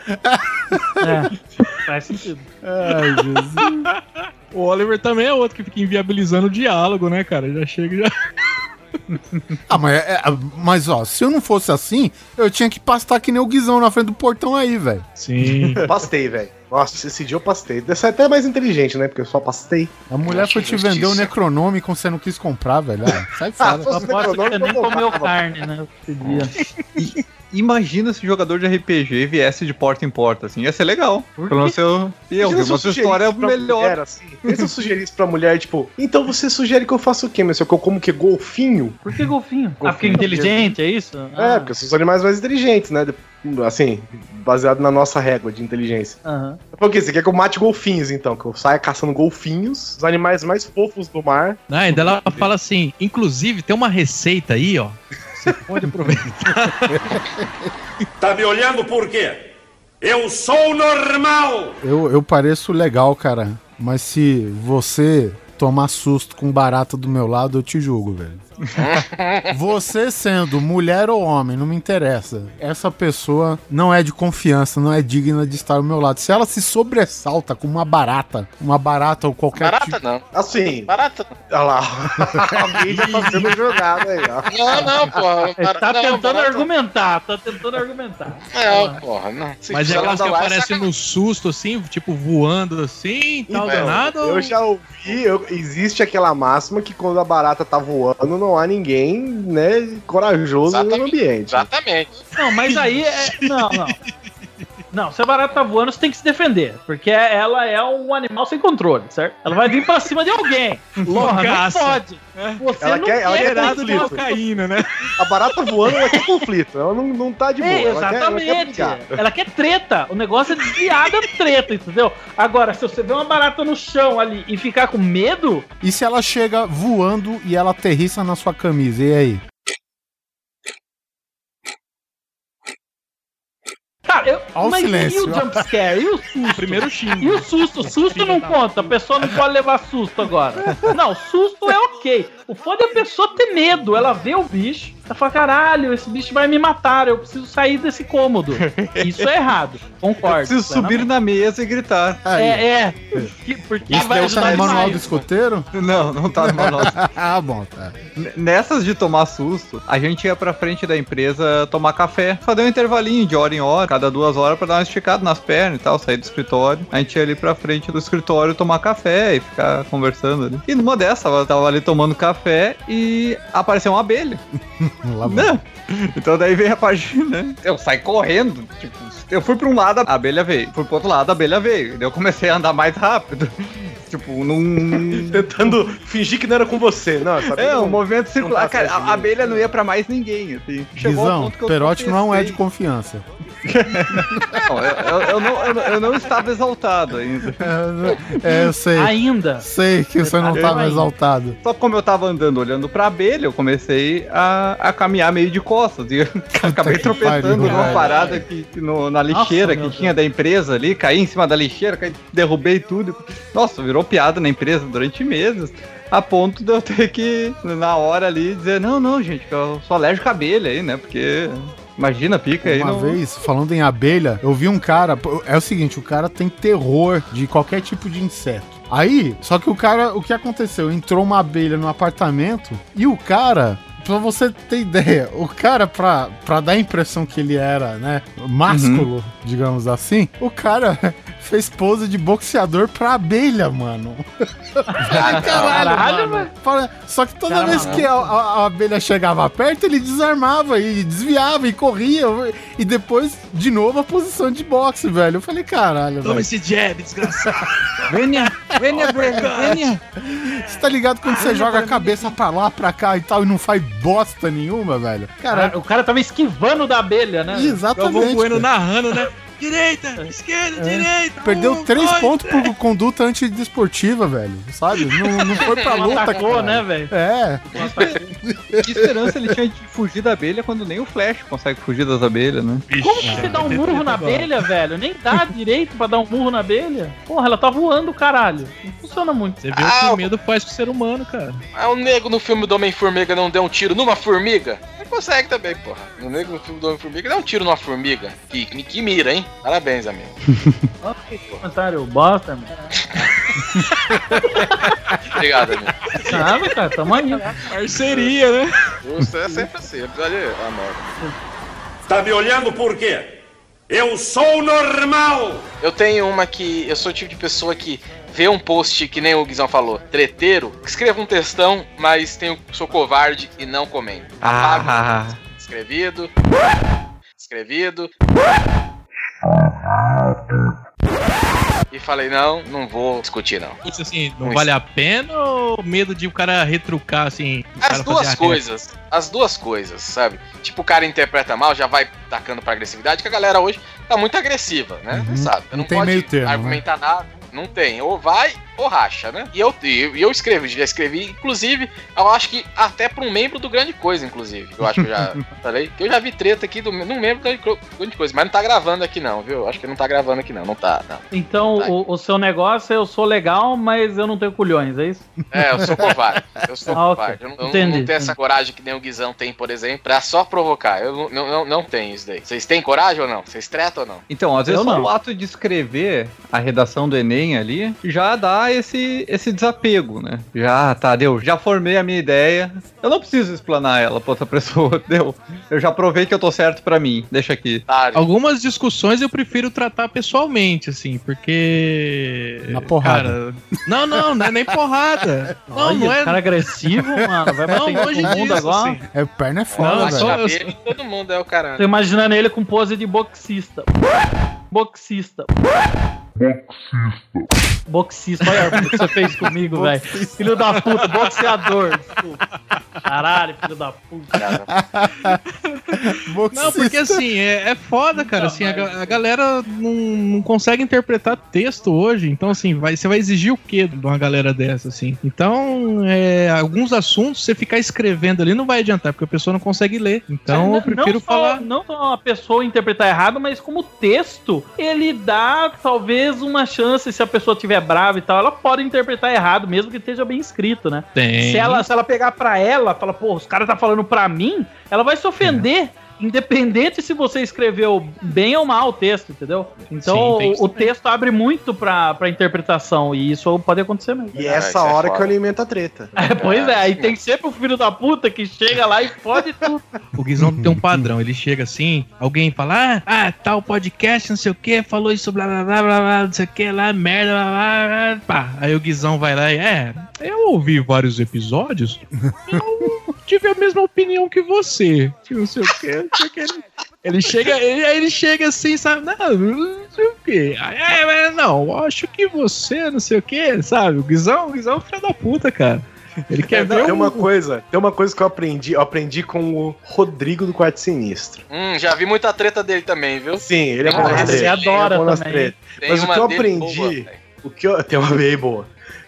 É, faz sentido. Ai, Jesus. O Oliver também é outro que fica inviabilizando o diálogo, né, cara? Já chega e já... Ah, mas, é, mas ó, se eu não fosse assim, eu tinha que pastar que nem o Guizão na frente do portão aí, velho. Sim. Pastei, velho. Nossa, esse dia eu pastei. Deve ser até mais inteligente, né? Porque eu só pastei. A mulher foi te vender o Necronômico, você não quis comprar, velho. Ah, sai fora. Ah, você nem comeu carne, né? Esse dia. Imagina se jogador de R P G viesse de porta em porta, assim, ia ser legal. Pelo menos eu, eu vi uma história melhor. Mulher, assim. Se eu sugerisse pra mulher, tipo, então você sugere que eu faça o quê, meu senhor? Que eu como que golfinho? Por que golfinho? golfinho? Ah, porque é inteligente, é isso? Ah. É, porque são os animais mais inteligentes, né? Assim, baseado na nossa régua de inteligência. Uhum. Porque você quer que eu mate golfinhos, então? Que eu saia caçando golfinhos, os animais mais fofos do mar. Ah, ainda ela fala assim, inclusive tem uma receita aí, ó. Você pode aproveitar. Tá me olhando por quê? Eu sou normal! Eu, eu pareço legal, cara. Mas se você tomar susto com barata do meu lado, eu te julgo, velho. Você sendo mulher ou homem, não me interessa. Essa pessoa não é de confiança, não é digna de estar ao meu lado. Se ela se sobressalta com uma barata, uma barata ou qualquer barata tipo... não. Assim. Barata não. Olha lá. Alguém já tá sendo jogado aí, ó. Não, não, porra. Bar... Tá tentando não, argumentar, tá tentando argumentar. É, porra, não. Se Mas é aquelas que aparecem é no susto, assim, tipo voando assim, tal, danado. Eu já ouvi, eu... existe aquela máxima que quando a barata tá voando, não Não há ninguém, né, corajoso exatamente, no ambiente. Exatamente. Não, mas aí é... Não, não. Não, se a barata tá voando, você tem que se defender. Porque ela é um animal sem controle, certo? Ela vai vir pra cima de alguém. Loucaça. Pode. Você ela não quer, ela quer conflito. Alcaína, né? A barata voando, ela quer conflito. Ela não, não tá de boa. É, exatamente. Ela quer, ela, quer ela quer treta. O negócio é desviar da treta, entendeu? Agora, se você vê uma barata no chão ali e ficar com medo... E se ela chega voando e ela aterrissa na sua camisa? E aí? Tá, eu, mas silêncio. E o jumpscare? E o susto? Primeiro xingo. E o susto? O susto não conta. A pessoa não pode levar susto agora. Não, susto é ok. O foda é a pessoa ter medo. Ela vê o bicho, ela fala, caralho, esse bicho vai me matar, eu preciso sair desse cômodo. Isso é errado. Concordo. Eu preciso subir na mesa e gritar. Aí. É, é. Que, porque isso vai tá no manual do escoteiro? Não, não tá no manual. Ah, bom, tá. Nessas de tomar susto, a gente ia pra frente da empresa tomar café. Só deu um intervalinho de hora em hora, cada duas horas pra dar uma esticada nas pernas e tal, sair do escritório. A gente ia ali pra frente do escritório tomar café e ficar conversando ali. E numa dessas, ela tava ali tomando café e apareceu uma abelha. Não. Então daí veio a página, né? Eu saí correndo, tipo, eu fui pra um lado, a abelha veio. Fui pro outro lado, a abelha veio. Daí eu comecei a andar mais rápido. Tipo, num... Tentando fingir que não era com você. Não, essa é, um movimento circular. Cara, a abelha não ia pra mais ninguém, assim. Chegou Guizão, ao ponto que eu Perotti pensei. Não é de confiança. Não, eu, eu, eu, não, eu, eu não estava exaltado ainda. É, eu sei. Ainda? Sei que você não estava exaltado. Só como eu estava andando olhando pra abelha, eu comecei a, a caminhar meio de costas. E acabei tropeçando numa parada que, que no, na lixeira Nossa, que tinha Deus. Da empresa ali. Caí em cima da lixeira, caí, derrubei tudo. Nossa, virou piada na empresa durante meses. A ponto de eu ter que, na hora ali, dizer, não, não, gente, eu sou alérgico à abelha aí, né? Porque... Imagina, pica aí. Uma não... vez, falando em abelha, eu vi um cara... É o seguinte, o cara tem terror de qualquer tipo de inseto. Aí, só que o cara... O que aconteceu? Entrou uma abelha no apartamento e o cara... Pra você ter ideia, o cara, pra, pra dar a impressão que ele era, né, másculo, uhum. digamos assim, o cara fez pose de boxeador pra abelha, mano. Ai, caralho, caralho mano. Mano. Só que toda caralho. Vez que a, a, a abelha chegava perto, ele desarmava e desviava e corria. E depois, de novo, a posição de boxe, velho. Eu falei, caralho, Toma velho. Esse jab, desgraçado. Vênia, Vênia, Vênia. Você tá ligado quando você joga a cabeça pra lá, pra cá e tal, e não faz bosta nenhuma, velho. Caralho. O cara tava esquivando da abelha, né? Exatamente. Eu vou voando, narrando, né? Direita, esquerda, é. Direita. Perdeu um, três dois, pontos três. Por conduta antidesportiva, velho. Sabe? Não, não foi pra luta, atacou, cara. Né, velho? É. Que esperança ele tinha de fugir da abelha quando nem o Flash consegue fugir das abelhas, né? Bicho, como que você é, dá um murro na abelha, velho? Nem dá direito pra dar um murro na abelha. Porra, ela tá voando, caralho. Não funciona muito. Você vê ah, o que o medo faz com o ser humano, cara. Ah, o nego no filme do Homem-Formiga não deu um tiro numa formiga? Ele consegue também, porra. O nego no filme do Homem-Formiga dá um tiro numa formiga. Que, que mira, hein? Parabéns, amigo. Olha que comentário bosta, mano. Obrigado, amigo. Sabe, cara, tamo aí. Parceria, né? Você é sempre assim, episódio. Ah, tá me olhando por quê? Eu sou normal! Eu tenho uma que... Eu sou o tipo de pessoa que vê um post, que nem o Guizão falou, treteiro, escrevo um textão, mas tenho, sou covarde e não comento. Ah. Apago, escrevido, escrevido, e falei, não, não vou discutir, não. Isso assim, não, não vale a pena, ou medo de o cara retrucar, assim? As duas coisas, as duas coisas, sabe? Tipo, o cara interpreta mal, já vai tacando pra agressividade, que a galera hoje tá muito agressiva, né? Uhum. Sabe? Não, não tem pode meio termo, argumentar, né? Nada. Não tem, ou vai ou racha, né? E eu, eu, eu escrevo, já escrevi, inclusive, eu acho que até para um membro do Grande Coisa, inclusive. Eu acho que eu já falei, eu já vi treta aqui do, num membro do Grande Coisa, mas não tá gravando aqui não, viu? Acho que não tá gravando aqui não, não tá. Não. Então, não tá. O, o seu negócio é eu sou legal, mas eu não tenho culhões, é isso? É, eu sou covarde, eu sou ah, covarde. Okay. Eu, eu Entendi. não tenho essa coragem que nem o Guizão tem, por exemplo, pra só provocar. Eu não, não, não tenho isso daí. Vocês têm coragem ou não? Vocês tretam ou não? Então, às vezes o ato de escrever a redação do Enem ali, já dá esse, esse desapego, né? Já, tá, deu. Já formei a minha ideia. Eu não preciso explanar ela pra outra pessoa, deu. Eu já provei que eu tô certo pra mim. Deixa aqui. Tá, algumas discussões eu prefiro tratar pessoalmente, assim, porque... Na porrada. Cara, não, não, não é nem porrada. Não, olha, não é... cara agressivo, mano. Vai bater não, todo mundo disso, agora. Assim. É, perna é foda, velho. Não, eu... todo mundo é o caralho. Tô imaginando ele com pose de boxista. Boxista. Boxista. Boxista, olha o que você fez comigo, velho. Filho da puta, boxeador. Desculpa. Caralho, filho da puta. Cara. Não, porque assim, é, é foda, cara. Assim, a, a galera não, não consegue interpretar texto hoje. Então, assim, vai, você vai exigir o quê de uma galera dessa, assim? Então, é, alguns assuntos, você ficar escrevendo ali não vai adiantar, porque a pessoa não consegue ler. Então, não, eu prefiro não só, falar. Não só a pessoa interpretar errado, mas como o texto, ele dá, talvez, uma chance, se a pessoa estiver brava e tal, ela pode interpretar errado, mesmo que esteja bem escrito, né? Tem. Se ela, se ela pegar pra ela, fala, pô, os caras tá falando pra mim, ela vai se ofender. É. Independente se você escreveu bem ou mal o texto, entendeu? Então, sim, o, o texto abre muito pra, pra interpretação, e isso pode acontecer mesmo. E é essa hora é que eu alimento a treta. É, pois é, aí tem sempre o filho da puta que chega lá e fode tudo. O Guizão tem um padrão, ele chega assim, alguém fala, ah, ah, tal podcast, não sei o que, falou isso, blá, blá, blá, blá, blá, não sei o que, lá, merda, blá, blá, blá, pá. Aí o Guizão vai lá e, é, eu ouvi vários episódios, eu tive a mesma opinião que você, não sei o que. Ele, ele chega, ele, aí ele chega assim, sabe? Não, não sei o quê. Aí, não, acho que você, não sei o quê, sabe? O Guizão, o Guizão é um filho da puta, cara. Ele quer não, ver tem um... uma coisa, tem uma coisa que eu aprendi, eu aprendi com o Rodrigo do Quarto Sinistro. Hum, já vi muita treta dele também, viu? Sim, ele é bom nas tretas. Ele adora também. Mas o que eu aprendi, o que eu... tem uma bem boa.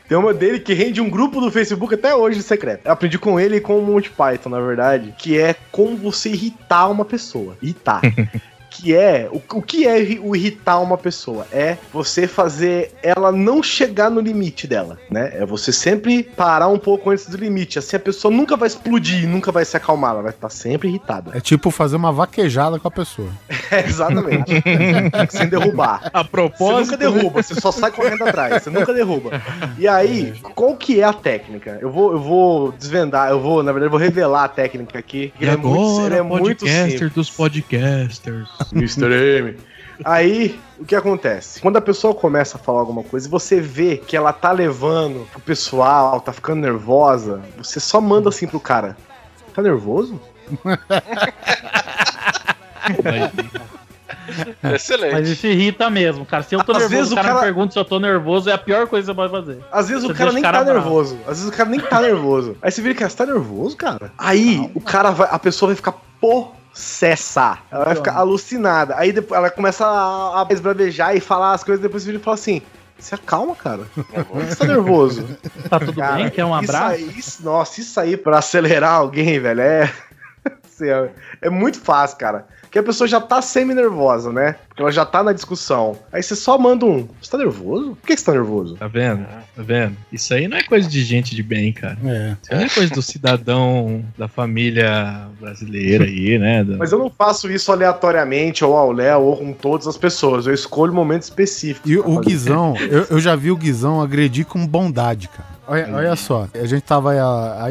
Tem uma dele que rende um grupo do Facebook até hoje secreto. Eu aprendi com ele e com o Monty Python, na verdade, que é como você irritar uma pessoa. Irritar. Que é... O, o que é o irritar uma pessoa? É você fazer ela não chegar no limite dela, né? É você sempre parar um pouco antes do limite. Assim, a pessoa nunca vai explodir, nunca vai se acalmar. Ela vai estar sempre irritada. É tipo fazer uma vaquejada com a pessoa. É, exatamente. Sem derrubar. A propósito... Você nunca derruba, você só sai correndo atrás. Você nunca derruba. E aí, qual que é a técnica? Eu vou, eu vou desvendar, eu vou, na verdade, eu vou revelar a técnica aqui. E é agora, muito, é podcaster muito simples. Dos podcasters. mister M. Aí, o que acontece? Quando a pessoa começa a falar alguma coisa e você vê que ela tá levando pro pessoal, tá ficando nervosa, você só manda assim pro cara: tá nervoso? Excelente. Mas isso irrita mesmo, cara. Se eu tô às nervoso, vezes o cara, cara me pergunta se eu tô nervoso, é a pior coisa que você pode fazer. Às vezes você o cara nem cara tá bravo. nervoso. Às vezes o cara nem tá nervoso. Aí você vira, cara, você tá nervoso, cara? Aí, não, o cara vai, a pessoa vai ficar porra. Cessa. Ela vai ficar alucinada. Aí depois ela começa a, a esbravejar e falar as coisas, depois o vídeo fala assim: se acalma, cara. Você tá nervoso. Tá tudo cara, bem? Quer um abraço? Isso aí, isso, nossa, isso aí pra acelerar alguém, velho, é... é muito fácil, cara. Porque a pessoa já tá semi-nervosa, né? Porque ela já tá na discussão. Aí você só manda um: você tá nervoso? Por que você tá nervoso? Tá vendo? Tá vendo? Isso aí não é coisa de gente de bem, cara. É. Isso não é coisa do cidadão da família brasileira aí, né? Da... Mas eu não faço isso aleatoriamente, ou ao Léo, ou com todas as pessoas. Eu escolho momentos específicos. E o fazer. Guizão, eu, eu já vi o Guizão agredir com bondade, cara. Olha, olha só, a gente tava aí,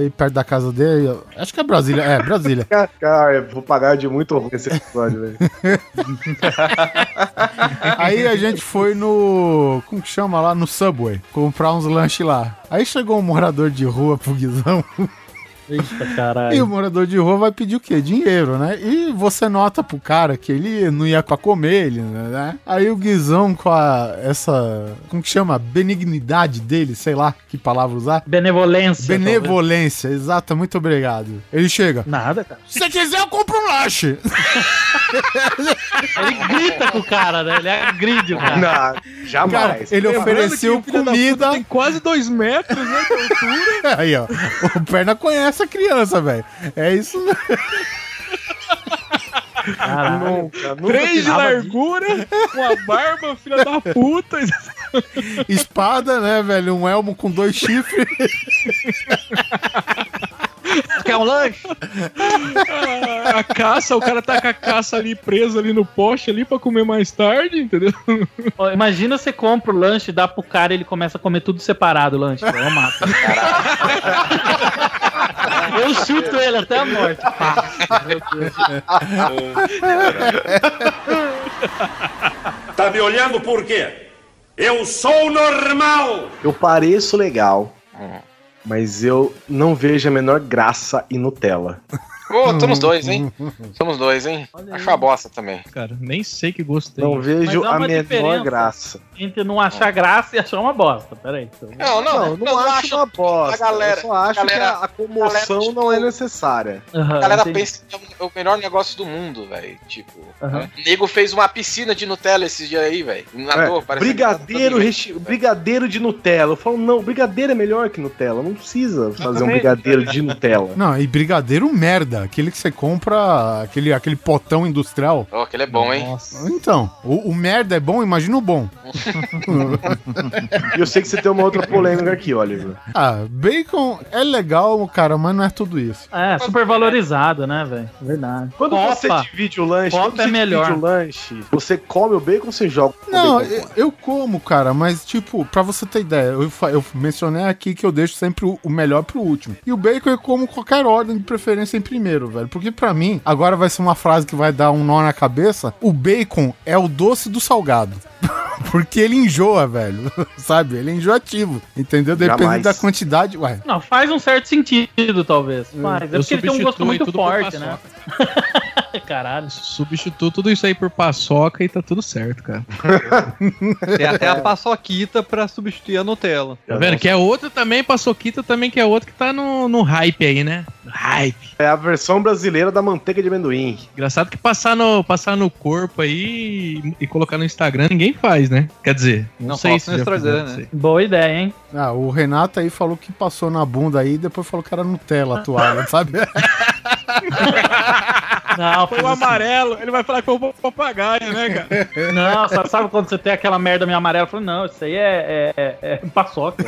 aí perto da casa dele, acho que é Brasília, é, Brasília. Cara, eu vou pagar de muito orgulho esse episódio, velho. Aí a gente foi no... Como que chama lá? No Subway. Comprar uns lanches lá. Aí chegou um morador de rua pro Guizão. Eita, caralho. E o morador de rua vai pedir o quê? Dinheiro, né? E você nota pro cara que ele não ia pra comer, ele, né? Aí o Guizão com a, essa, como que chama? Benignidade dele, sei lá que palavra usar. Benevolência. Benevolência, exato, muito obrigado. Ele chega. Nada, cara. Se quiser, eu compro um lanche. Ele grita com o cara, né? Ele agride o cara. Não, jamais. Cara, ele eu ofereceu comida. Tem quase dois metros, né, de altura. Aí, ó. O Perna conhece essa criança, velho. É isso mesmo. Nunca, nunca três de largura, de... uma barba, filha da puta. Espada, né, velho? Um elmo com dois chifres. Quer um lanche? A, a caça, o cara tá com a caça ali presa ali no poste ali pra comer mais tarde, entendeu? Ó, imagina você compra o lanche, dá pro cara e ele começa a comer tudo separado o lanche. Eu mato. Eu chuto ele até a morte. Meu Deus. Tá me olhando por quê? Eu sou normal! Eu pareço legal. Mas eu não vejo a menor graça em Nutella. Ô, oh, somos dois, hein? Somos dois, hein? Acho uma bosta também. Cara, nem sei que gostei. Não vejo a menor graça. Entre não achar graça e achar uma bosta. Peraí. Então... Não, não, não, não, não acho, acho uma bosta. A galera, eu só acho a galera, que a, a comoção a galera, não é necessária. Uhum, a galera entendi. Pensa que é o melhor negócio do mundo, velho. Tipo, uhum. O nego fez uma piscina de Nutella esses dias aí, velho. Nadou, é, parece brigadeiro, que reche... brigadeiro de Nutella. Eu falo, não, brigadeiro é melhor que Nutella. Não precisa fazer um brigadeiro de Nutella. Não, e brigadeiro merda. Aquele que você compra, aquele, aquele potão industrial. Oh, aquele é bom, hein? Nossa. Então, o, o merda é bom, imagina o bom. Eu sei que você tem uma outra polêmica aqui, Oliver. Ah, bacon é legal, cara, mas não é tudo isso. É, super valorizado, né, velho? Verdade. Quando Copa, você divide o lanche, Copa quando você é melhor. Divide o lanche, você come o bacon ou você joga o não, bacon? Não, eu como, cara, mas tipo, pra você ter ideia, eu, eu mencionei aqui que eu deixo sempre o, o melhor pro último. E o bacon eu como qualquer ordem, de preferência em primeiro. Primeiro, velho, porque pra mim, agora vai ser uma frase que vai dar um nó na cabeça, o bacon é o doce do salgado. Porque ele enjoa, velho, sabe? Ele é enjoativo, entendeu? Depende Jamais. Da quantidade, ué. Não, faz um certo sentido, talvez. Mas é porque ele tem um gosto muito forte, né? Caralho. Substitui tudo isso aí por paçoca e tá tudo certo, cara. Tem até a paçoquita pra substituir a Nutella. Tá vendo? Que é outra também, paçoquita também, que é outra que tá no, no hype aí, né? Hype. É a versão brasileira da manteiga de amendoim. Engraçado que passar no, passar no corpo aí e, e colocar no Instagram ninguém faz, né? Quer dizer, não, não sei se Instagram, né? Boa ideia, hein? Ah, o Renato aí falou que passou na bunda aí e depois falou que era Nutella a toalha, sabe? Não, foi o amarelo, ele vai falar que foi o papagaio, né, cara? Não, só sabe quando você tem aquela merda meio amarela? Eu falo, não, isso aí é, é, é paçoca.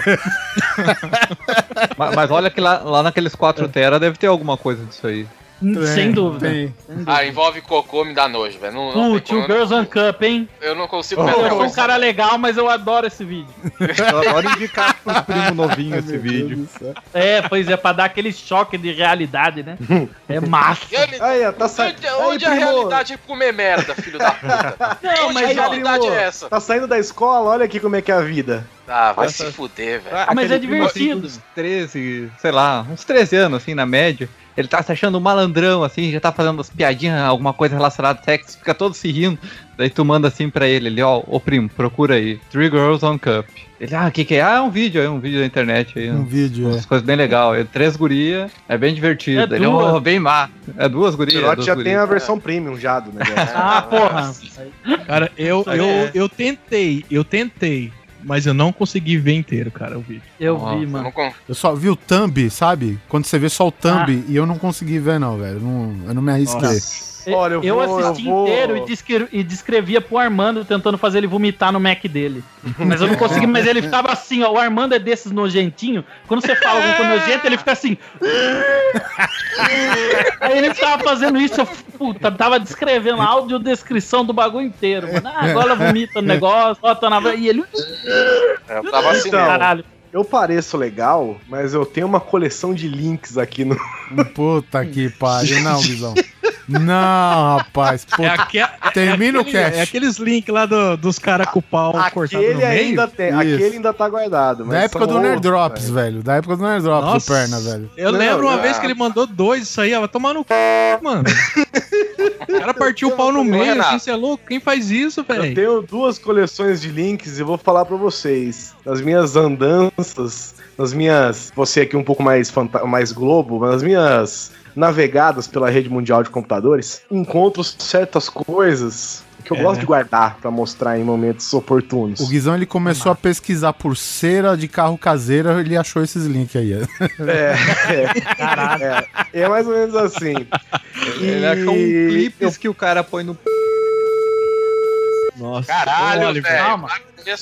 mas, mas olha que lá, lá naqueles quatro tera deve ter alguma coisa disso aí. Tem, sem dúvida. Tem. Ah, envolve cocô, me dá nojo, velho. Uh, Two Girls One Cup, hein? Eu não consigo... Oh, eu sou um cara legal, mas eu adoro esse vídeo. Eu adoro indicar pros primos novinhos esse vídeo. É, pois é, pra dar aquele choque de realidade, né? É massa. Aí, tá sa... Onde, onde aí, a realidade é comer merda, filho da puta? Não, onde mas a realidade ó, é essa? Tá saindo da escola, olha aqui como é que é a vida. Ah, vai essa... se fuder, velho. Ah, mas é divertido. Uns treze, sei lá, uns treze anos, assim, na média. Ele tá se achando um malandrão, assim, já tá fazendo as piadinhas, alguma coisa relacionada a sexo, fica todo se rindo. Daí tu manda assim pra ele, ele, ó, ô primo, procura aí, Three Girls One Cup. Ele, ah, o que que é? Ah, é um vídeo aí, um vídeo da internet aí. Um, um vídeo, umas é. Coisas bem legal. É três gurias, é bem divertido. É ele, ó, oh, bem má. É duas gurias. O Pirote já gurias. Tem a versão é. Premium já do negócio. Ah, porra. Cara, eu, eu, eu, eu tentei, eu tentei. Mas eu não consegui ver inteiro, cara, o vídeo. Eu Nossa, vi, mano. Eu, eu só vi o thumb, sabe? Quando você vê só o thumb, ah. e eu não consegui ver, não, velho. Eu não, eu não me arrisquei. Olha, eu, eu vou, assisti eu inteiro vou. E, descre- e descrevia pro Armando tentando fazer ele vomitar no Mac dele. Mas eu não consegui, mas ele ficava assim, ó. O Armando é desses nojentinho. Quando você fala alguma coisa nojenta, ele fica assim. Aí ele ficava fazendo isso, eu puta, tava descrevendo a audiodescrição do bagulho inteiro. Mano, ah, agora vomita no negócio, bota na. E ele. Eu tava assim, caralho. Eu pareço legal, mas eu tenho uma coleção de links aqui no. Puta que pariu, não, Guizão. Não, rapaz. Pô, é aque... termina é aquele, o cast. É aqueles links lá do, dos caras com o pau a, cortado no meio. Ainda tem, aquele ainda tá guardado. Mas da época do Nerdrops, velho. velho. Da época do Nerdrops, Nossa, do Perna, velho. Eu não, lembro uma ah, vez que ele mandou dois, isso aí, ó, vai tomar no c... mano. O cara partiu o pau no meio, assim, você é louco? Quem faz isso, velho? Eu tenho duas coleções de links e vou falar pra vocês. Nas minhas andanças, nas minhas... Você aqui um pouco mais, fanta... mais globo, mas nas minhas... navegadas pela rede mundial de computadores, encontro certas coisas que eu é, gosto né? de guardar pra mostrar em momentos oportunos. O Guizão, ele começou ah. a pesquisar por cera de carro caseira, ele achou esses links aí. É, é, é, é mais ou menos assim. E... ele achou um clipe eu... que o cara põe no... Nossa, caralho, Oliver, calma.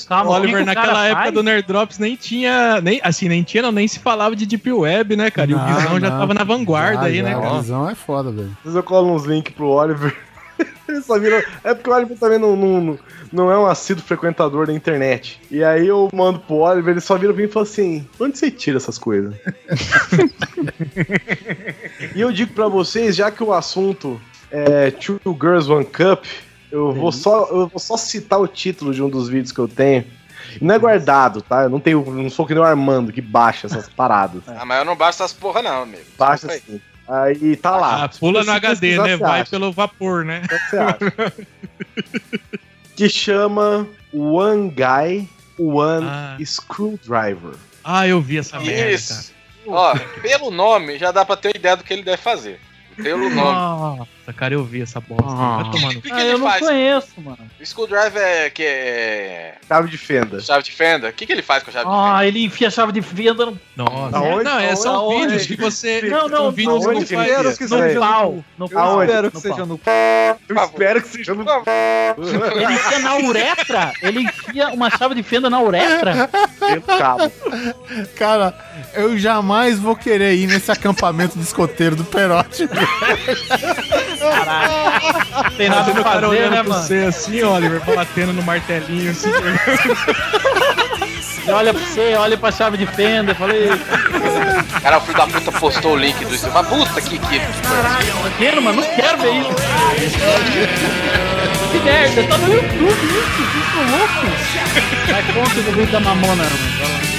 Calma, Oliver, naquela época faz? do Nerdrops nem tinha, nem, assim, nem tinha, não, nem se falava de Deep Web, né, cara? E não, o Guizão não, já tava na vanguarda já, aí, já, né, cara? O Guizão é foda, velho. Às vezes eu colo uns links pro Oliver. Ele só vira... É porque o Oliver também não, não, não é um assíduo frequentador da internet. E aí eu mando pro Oliver, ele só vira pra mim e fala assim: onde você tira essas coisas? E eu digo pra vocês, já que o assunto é Two Girls, One Cup. Eu vou, só, eu vou só citar o título de um dos vídeos que eu tenho. Não é guardado, tá? Eu não, tenho, não sou que nem o Armando, que baixa essas paradas. Ah, mas eu não baixo essas porra não, amigo. Baixa sim. Aí tá lá. Ah, pula no H D, né? Vai pelo vapor, né? O que você acha? Que chama One Guy, One ah. Screwdriver. Ah, eu vi essa merda. Isso. Ó, pelo nome já dá pra ter uma ideia do que ele deve fazer. Pelo nome. Nossa, cara, eu vi essa bosta. Ah, o que, que, que ah, ele eu faz? Eu não conheço, mano. O Screwdriver é que é... chave de fenda. Chave de fenda? O que, que ele faz com a chave ah, de fenda? Ah, ele enfia a chave de fenda no... Nossa. Aonde, não, é, são aonde, vídeos aonde, que você... Não, não, não. Vídeos aonde, que faz... que no pau. No pau. Eu espero que seja no pau. Eu espero que seja no pau. Ele enfia na uretra? Ele enfia uma chave de fenda na uretra? Pelo cabo. Cara, eu jamais vou querer ir nesse acampamento de escoteiro do Perotti. Caralho. Tem nada pra fazer, né, mano? Você assim, Oliver, batendo no martelinho assim. E olha pra você, olha pra chave de fenda, falei. Cara, o filho da puta postou o link do Instagram. Puta que que. Caralho, eu quero, mano, não quero ver isso. Que merda, tá no YouTube isso, que louco. Vai conta do vídeo da Mamona, mano.